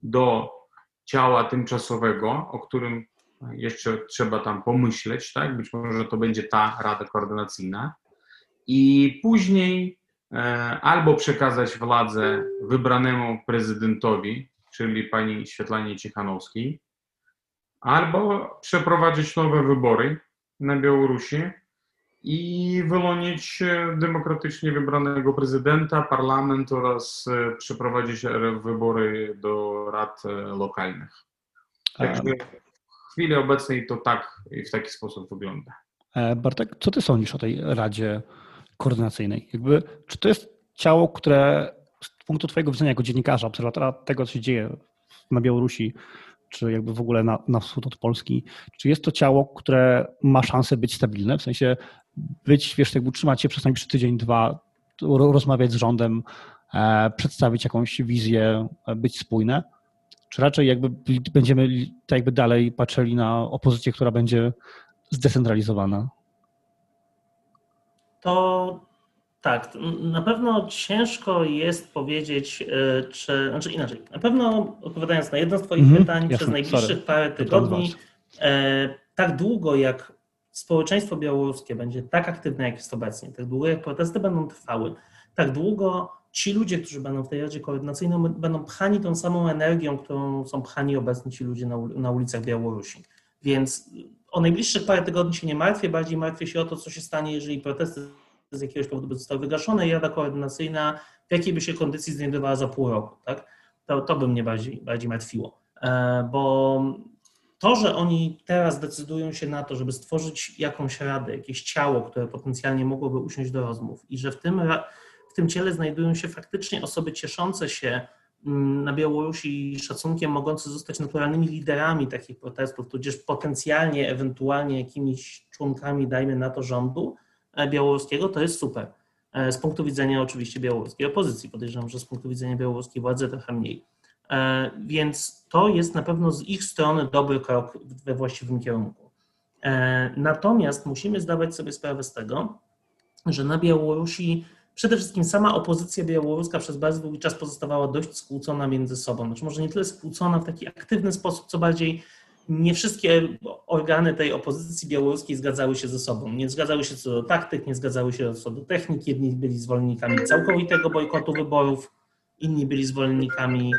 do ciała tymczasowego, o którym jeszcze trzeba tam pomyśleć, tak? Być może to będzie ta Rada Koordynacyjna i później e, albo przekazać władzę wybranemu prezydentowi, czyli pani Swiatłanie Cichanouskiej, albo przeprowadzić nowe wybory na Białorusi i wyłonić demokratycznie wybranego prezydenta, parlament oraz przeprowadzić wybory do rad lokalnych. Także w chwili obecnej to tak i w taki sposób wygląda. Bartek, co ty sądzisz o tej Radzie Koordynacyjnej? Jakby, czy to jest ciało, które z punktu twojego widzenia jako dziennikarza, obserwatora tego, co się dzieje na Białorusi, czy jakby w ogóle na, na wschód od Polski, czy jest to ciało, które ma szansę być stabilne, w sensie być, wiesz, jakby utrzymać się przez najbliższy tydzień, dwa, rozmawiać z rządem, e, przedstawić jakąś wizję, być spójne, czy raczej jakby będziemy tak jakby dalej patrzyli na opozycję, która będzie zdecentralizowana? to tak, na pewno ciężko jest powiedzieć, czy, znaczy inaczej, na pewno odpowiadając na jedno z Twoich mm-hmm, pytań, jasne, przez najbliższych sorry, parę tygodni, e, tak długo jak społeczeństwo białoruskie będzie tak aktywne, jak jest obecnie, tak długo jak protesty będą trwały, tak długo ci ludzie, którzy będą w tej Radzie Koordynacyjnej, będą pchani tą samą energią, którą są pchani obecni ci ludzie na, na ulicach Białorusi. Więc o najbliższych parę tygodni się nie martwię, bardziej martwię się o to, co się stanie, jeżeli protesty z jakiegoś powodu by zostały wygaszone i Rada Koordynacyjna w jakiej by się kondycji znajdowała za pół roku, tak? To, to by mnie bardziej, bardziej martwiło, bo to, że oni teraz decydują się na to, żeby stworzyć jakąś radę, jakieś ciało, które potencjalnie mogłoby usiąść do rozmów i że w tym, w tym ciele znajdują się faktycznie osoby cieszące się na Białorusi szacunkiem, mogące zostać naturalnymi liderami takich protestów, tudzież potencjalnie, ewentualnie jakimiś członkami, dajmy na to, rządu białoruskiego, to jest super. Z punktu widzenia oczywiście białoruskiej opozycji, podejrzewam, że z punktu widzenia białoruskiej władzy trochę mniej. Więc to jest na pewno z ich strony dobry krok we właściwym kierunku. Natomiast musimy zdawać sobie sprawę z tego, że na Białorusi przede wszystkim sama opozycja białoruska przez bardzo długi czas pozostawała dość skłócona między sobą. Znaczy może nie tyle skłócona w taki aktywny sposób, co bardziej nie wszystkie organy tej opozycji białoruskiej zgadzały się ze sobą. Nie zgadzały się co do taktyk, nie zgadzały się co do technik. Jedni byli zwolennikami całkowitego bojkotu wyborów, inni byli zwolennikami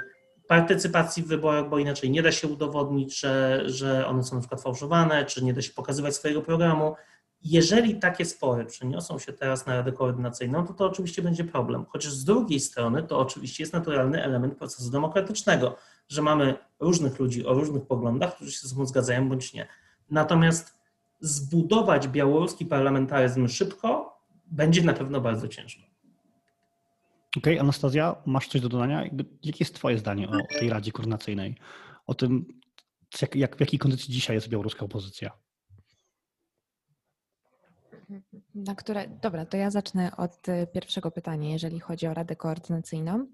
partycypacji w wyborach, bo inaczej nie da się udowodnić, że, że one są na przykład fałszowane, czy nie da się pokazywać swojego programu. Jeżeli takie spory przeniosą się teraz na Radę Koordynacyjną, to to oczywiście będzie problem. Chociaż z drugiej strony to oczywiście jest naturalny element procesu demokratycznego, że mamy różnych ludzi o różnych poglądach, którzy się ze sobą zgadzają bądź nie. Natomiast zbudować białoruski parlamentaryzm szybko będzie na pewno bardzo ciężko. Okej, okay, Anastazja, masz coś do dodania? Jakie jest Twoje zdanie o tej Radzie Koordynacyjnej? O tym, jak, jak, w jakiej kondycji dzisiaj jest białoruska opozycja? Na które, dobra, to ja zacznę od pierwszego pytania, jeżeli chodzi o Radę Koordynacyjną.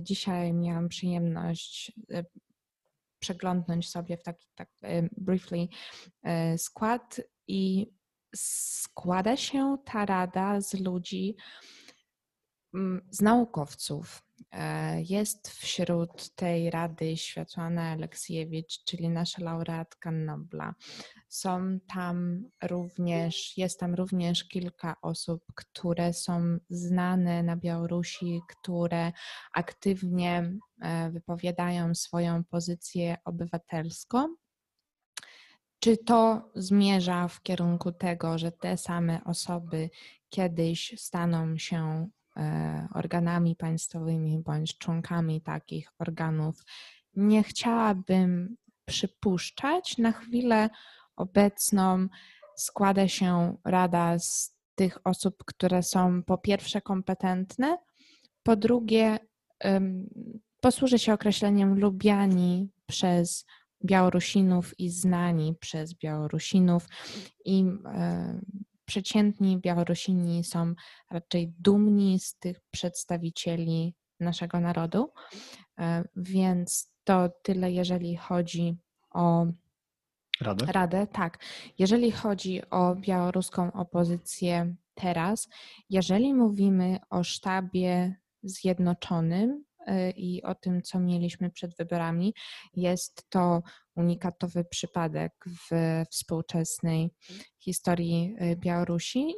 Dzisiaj miałam przyjemność przeglądnąć sobie w taki tak briefly skład i składa się ta rada z ludzi, z naukowców. Jest wśród tej rady Swietłana Aleksijewicz, czyli nasza laureatka Nobla. Są tam również, jest tam również kilka osób, które są znane na Białorusi, które aktywnie wypowiadają swoją pozycję obywatelską. Czy to zmierza w kierunku tego, że te same osoby kiedyś staną się organami państwowymi bądź członkami takich organów? Nie chciałabym przypuszczać. Na chwilę obecną składa się rada z tych osób, które są po pierwsze kompetentne, po drugie posłużę się określeniem lubiani przez Białorusinów i znani przez Białorusinów i przeciętni Białorusini są raczej dumni z tych przedstawicieli naszego narodu, więc to tyle, jeżeli chodzi o Radę. Radę, tak. Jeżeli chodzi o białoruską opozycję teraz, jeżeli mówimy o sztabie zjednoczonym i o tym, co mieliśmy przed wyborami, jest to unikatowy przypadek w współczesnej historii Białorusi.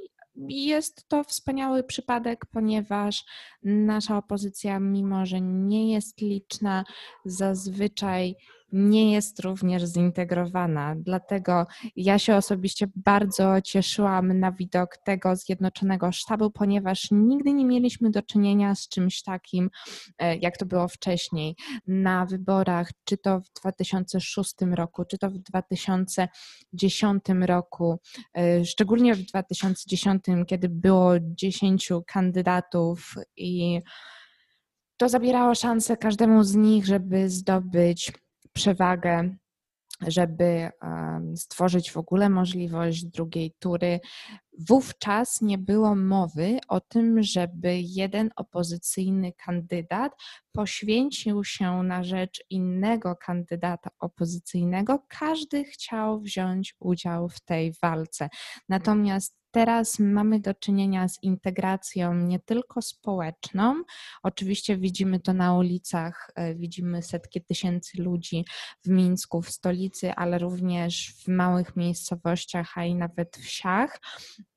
Jest to wspaniały przypadek, ponieważ nasza opozycja, mimo że nie jest liczna, zazwyczaj nie jest również zintegrowana. Dlatego ja się osobiście bardzo cieszyłam na widok tego zjednoczonego sztabu, ponieważ nigdy nie mieliśmy do czynienia z czymś takim, jak to było wcześniej na wyborach, czy to w dwa tysiące szóstym roku, czy to w dwa tysiące dziesiątym roku, szczególnie w dwa tysiące dziesiątym, kiedy było dziesięciu kandydatów i to zabierało szansę każdemu z nich, żeby zdobyć przewagę, żeby stworzyć w ogóle możliwość drugiej tury. Wówczas nie było mowy o tym, żeby jeden opozycyjny kandydat poświęcił się na rzecz innego kandydata opozycyjnego. Każdy chciał wziąć udział w tej walce. Natomiast teraz mamy do czynienia z integracją nie tylko społeczną, oczywiście widzimy to na ulicach, widzimy setki tysięcy ludzi w Mińsku, w stolicy, ale również w małych miejscowościach, a i nawet wsiach,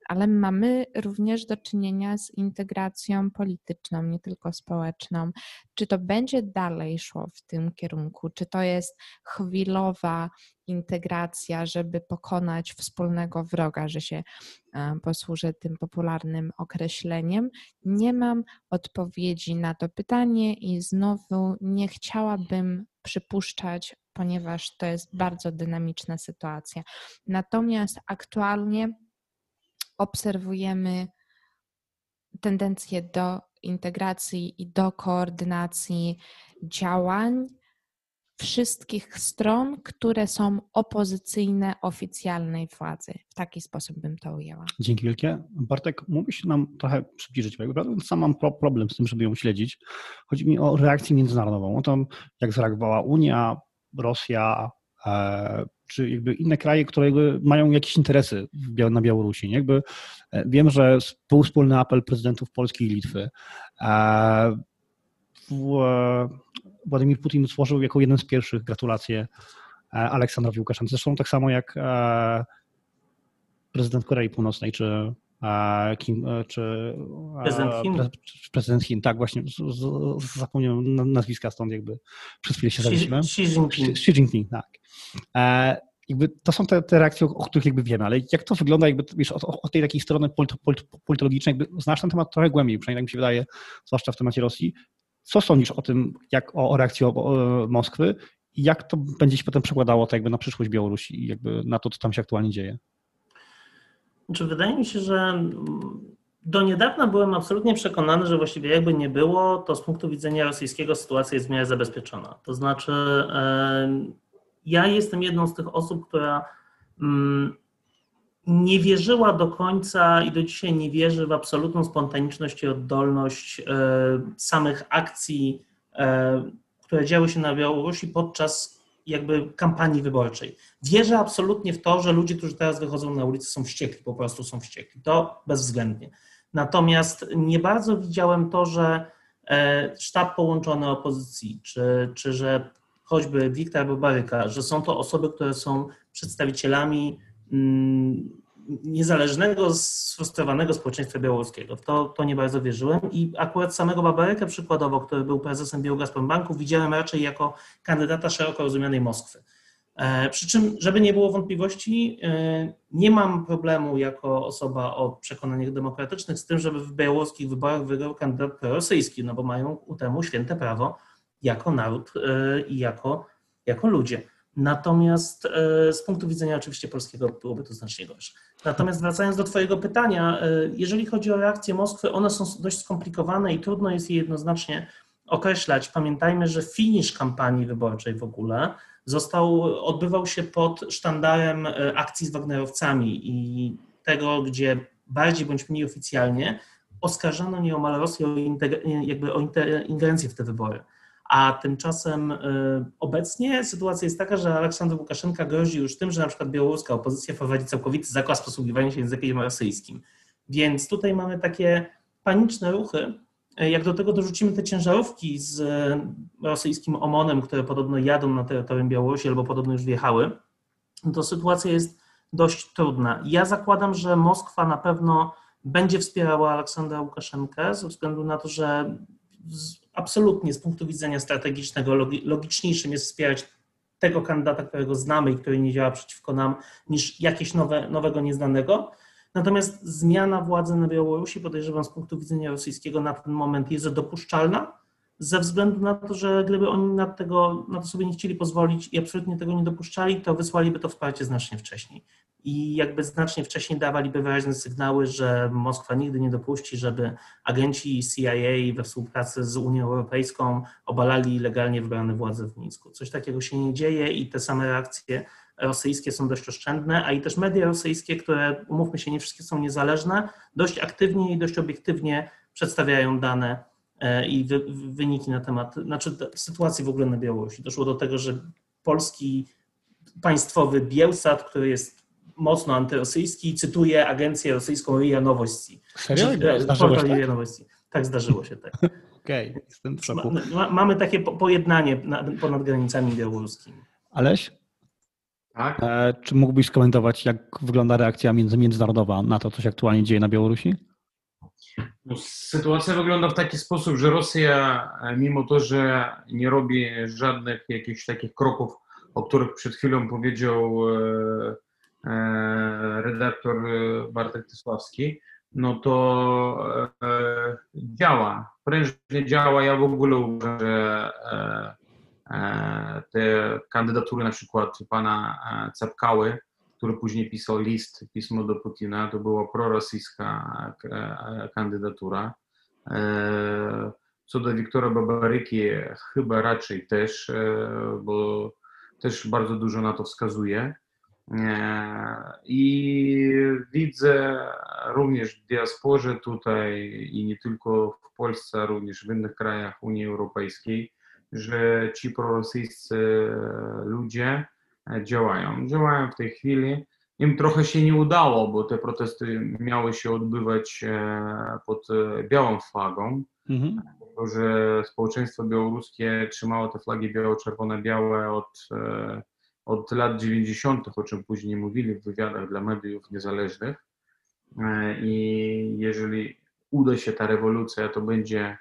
ale mamy również do czynienia z integracją polityczną, nie tylko społeczną. Czy to będzie dalej szło w tym kierunku? Czy to jest chwilowa integracja, żeby pokonać wspólnego wroga, że się posłużę tym popularnym określeniem? Nie mam odpowiedzi na to pytanie i znowu nie chciałabym przypuszczać, ponieważ to jest bardzo dynamiczna sytuacja. Natomiast aktualnie obserwujemy tendencję do integracji i do koordynacji działań wszystkich stron, które są opozycyjne oficjalnej władzy. W taki sposób bym to ujęła. Dzięki wielkie. Bartek, mógłbyś nam trochę przybliżyć, bo ja sam mam problem z tym, żeby ją śledzić. Chodzi mi o reakcję międzynarodową, o to, jak zareagowała Unia, Rosja, e- czy jakby inne kraje, które jakby mają jakieś interesy na Białorusi. Jakby wiem, że był wspólny apel prezydentów Polski i Litwy. Władimir Putin złożył jako jeden z pierwszych gratulacje Aleksandrowi Łukaszence. Zresztą tak samo jak prezydent Korei Północnej, czy Kim, czy prezydent Chin. Pre, prezydent Chin, tak właśnie, z, z, zapomniałem nazwiska, stąd jakby przez chwilę się zawiesiłem. Xi Jinping. Xi Jinping, tak. E, jakby to są te, te reakcje, o których jakby wiemy, ale jak to wygląda jakby, wiesz, od, od tej takiej strony polito, polito, politologicznej, jakby znasz ten temat trochę głębiej, przynajmniej tak mi się wydaje, zwłaszcza w temacie Rosji. Co sądzisz o tym, jak o, o reakcji o, o Moskwy i jak to będzie się potem przekładało to jakby na przyszłość Białorusi i jakby na to, co tam się aktualnie dzieje? Znaczy, wydaje mi się, że do niedawna byłem absolutnie przekonany, że właściwie jakby nie było, to z punktu widzenia rosyjskiego sytuacja jest w miarę zabezpieczona. To znaczy ja jestem jedną z tych osób, która nie wierzyła do końca i do dzisiaj nie wierzy w absolutną spontaniczność i oddolność samych akcji, które działy się na Białorusi podczas jakby kampanii wyborczej. Wierzę absolutnie w to, że ludzie, którzy teraz wychodzą na ulicę, są wściekli, po prostu są wściekli. To bezwzględnie. Natomiast nie bardzo widziałem to, że sztab połączony opozycji, czy, czy że choćby Wiktor Babaryka, że są to osoby, które są przedstawicielami niezależnego, sfrustrowanego społeczeństwa białoruskiego. W to, to nie bardzo wierzyłem i akurat samego Babarykę przykładowo, który był prezesem Białegaspol Banku, widziałem raczej jako kandydata szeroko rozumianej Moskwy. E, przy czym, żeby nie było wątpliwości, e, nie mam problemu jako osoba o przekonaniach demokratycznych z tym, żeby w białoruskich wyborach wygrał kandydat prorosyjski, no bo mają ku temu święte prawo jako naród e, i jako, jako ludzie. Natomiast z punktu widzenia oczywiście polskiego byłoby to znacznie gorsze. Natomiast wracając do Twojego pytania, jeżeli chodzi o reakcje Moskwy, one są dość skomplikowane i trudno jest je jednoznacznie określać. Pamiętajmy, że finisz kampanii wyborczej w ogóle został, odbywał się pod sztandarem akcji z wagnerowcami i tego, gdzie bardziej bądź mniej oficjalnie oskarżano nieomal Rosję o, inter, jakby o inter, ingerencję w te wybory. A tymczasem obecnie sytuacja jest taka, że Aleksandr Łukaszenka grozi już tym, że na przykład białoruska opozycja prowadzi całkowity zakaz posługiwania się językiem rosyjskim. Więc tutaj mamy takie paniczne ruchy. Jak do tego dorzucimy te ciężarówki z rosyjskim OMON-em, które podobno jadą na terytorium Białorusi albo podobno już wjechały, to sytuacja jest dość trudna. Ja zakładam, że Moskwa na pewno będzie wspierała Aleksandra Łukaszenkę ze względu na to, że absolutnie z punktu widzenia strategicznego logiczniejszym jest wspierać tego kandydata, którego znamy i który nie działa przeciwko nam, niż jakieś nowe, nowego nieznanego. Natomiast zmiana władzy na Białorusi, podejrzewam z punktu widzenia rosyjskiego, na ten moment jest dopuszczalna ze względu na to, że gdyby oni na, tego, na to sobie nie chcieli pozwolić i absolutnie tego nie dopuszczali, to wysłaliby to wsparcie znacznie wcześniej. I jakby znacznie wcześniej dawaliby wyraźne sygnały, że Moskwa nigdy nie dopuści, żeby agenci C I A we współpracy z Unią Europejską obalali legalnie wybrane władze w Mińsku. Coś takiego się nie dzieje i te same reakcje rosyjskie są dość oszczędne, a i też media rosyjskie, które, umówmy się, nie wszystkie są niezależne, dość aktywnie i dość obiektywnie przedstawiają dane i wy, wyniki na temat, znaczy sytuacji w ogóle na Białorusi. Doszło do tego, że polski państwowy Bielsat, który jest mocno antyrosyjski. Cytuję agencję rosyjską R I A Nowości. Serio? Zdarzyło się tak? Tak, zdarzyło się tak. Okej, okay, jestem w szoku. Ma, ma, mamy takie po, pojednanie na, ponad granicami białoruskimi. Aleś? Tak? E, czy mógłbyś skomentować, jak wygląda reakcja między, międzynarodowa na to, co się aktualnie dzieje na Białorusi? No, sytuacja wygląda w taki sposób, że Rosja, mimo to, że nie robi żadnych jakichś takich kroków, o których przed chwilą powiedział e, e, redaktor Bartek Tyszowski, no to e, działa, prężnie działa. Ja w ogóle uważam, że e, te kandydatury na przykład pana Ciepkały, który później pisał list, pismo do Putina, to była prorosyjska kandydatura. E, co do Wiktora Babaryki, chyba raczej też, e, bo też bardzo dużo na to wskazuje. I widzę również w diasporze tutaj i nie tylko w Polsce, również w innych krajach Unii Europejskiej, że ci prorosyjscy ludzie działają. Działają w tej chwili. Im trochę się nie udało, bo te protesty miały się odbywać pod białą flagą. Mm-hmm. To, że społeczeństwo białoruskie trzymało te flagi biało-czerwone-białe od, od lat dziewięćdziesiątych, o czym później mówili w wywiadach dla mediów niezależnych. I jeżeli uda się ta rewolucja, to będzie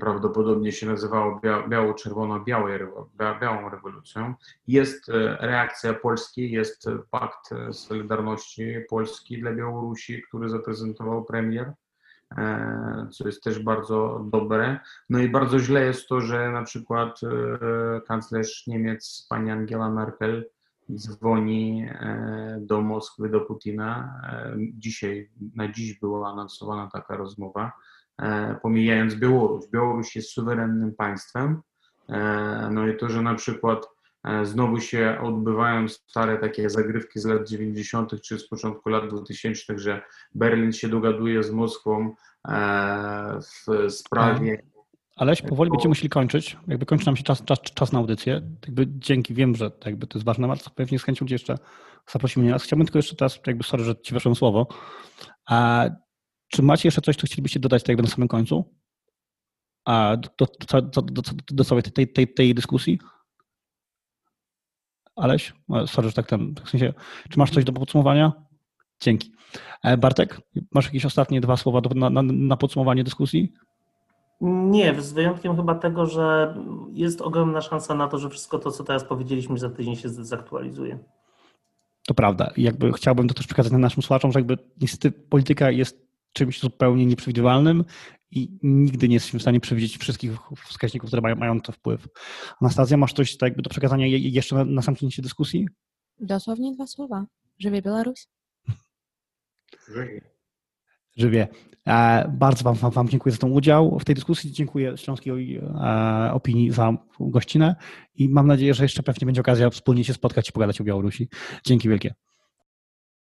prawdopodobnie się nazywało biało-czerwono-białą rewolucją. Jest reakcja Polski, jest Pakt Solidarności Polski dla Białorusi, który zaprezentował premier, co jest też bardzo dobre. No i bardzo źle jest to, że na przykład kanclerz Niemiec, pani Angela Merkel, dzwoni do Moskwy, do Putina. Dzisiaj, na dziś była anonsowana taka rozmowa, pomijając Białoruś. Białoruś jest suwerennym państwem. No i to, że na przykład znowu się odbywają stare takie zagrywki z lat dziewięćdziesiątych czy z początku lat dwutysięcznych, że Berlin się dogaduje z Moskwą w sprawie... Aleś, powoli będziemy musieli kończyć. Jakby kończy nam się czas, czas, czas na audycję. Jakby dzięki, wiem, że jakby to jest ważne, bardzo pewnie z chęcią gdzie jeszcze zaprosimy mnie. Chciałbym tylko jeszcze teraz, jakby sorry, że ci weszłem słowo. A czy macie jeszcze coś, co chcielibyście dodać tak jakby na samym końcu? A do, do, do, do, do całej tej, tej, tej dyskusji? Aleś? Sorry, że tak tam. W sensie, czy masz coś do podsumowania? Dzięki. Bartek, masz jakieś ostatnie dwa słowa do, na, na, na podsumowanie dyskusji? Nie, z wyjątkiem chyba tego, że jest ogromna szansa na to, że wszystko to, co teraz powiedzieliśmy, za tydzień się zaktualizuje. To prawda. Jakby chciałbym to też przekazać naszym słuchaczom, że jakby niestety polityka jest czymś zupełnie nieprzewidywalnym i nigdy nie jesteśmy w stanie przewidzieć wszystkich wskaźników, które mają, mają to wpływ. Anastazja, masz coś tak jakby do przekazania jeszcze na, na sam koniec dyskusji? Dosłownie dwa słowa. Żywie Białoruś. Żywie. Żywie. E, bardzo wam, wam, wam dziękuję za ten udział w tej dyskusji. Dziękuję Śląskiej e, Opinii za gościnę i mam nadzieję, że jeszcze pewnie będzie okazja wspólnie się spotkać i pogadać o Białorusi. Dzięki wielkie.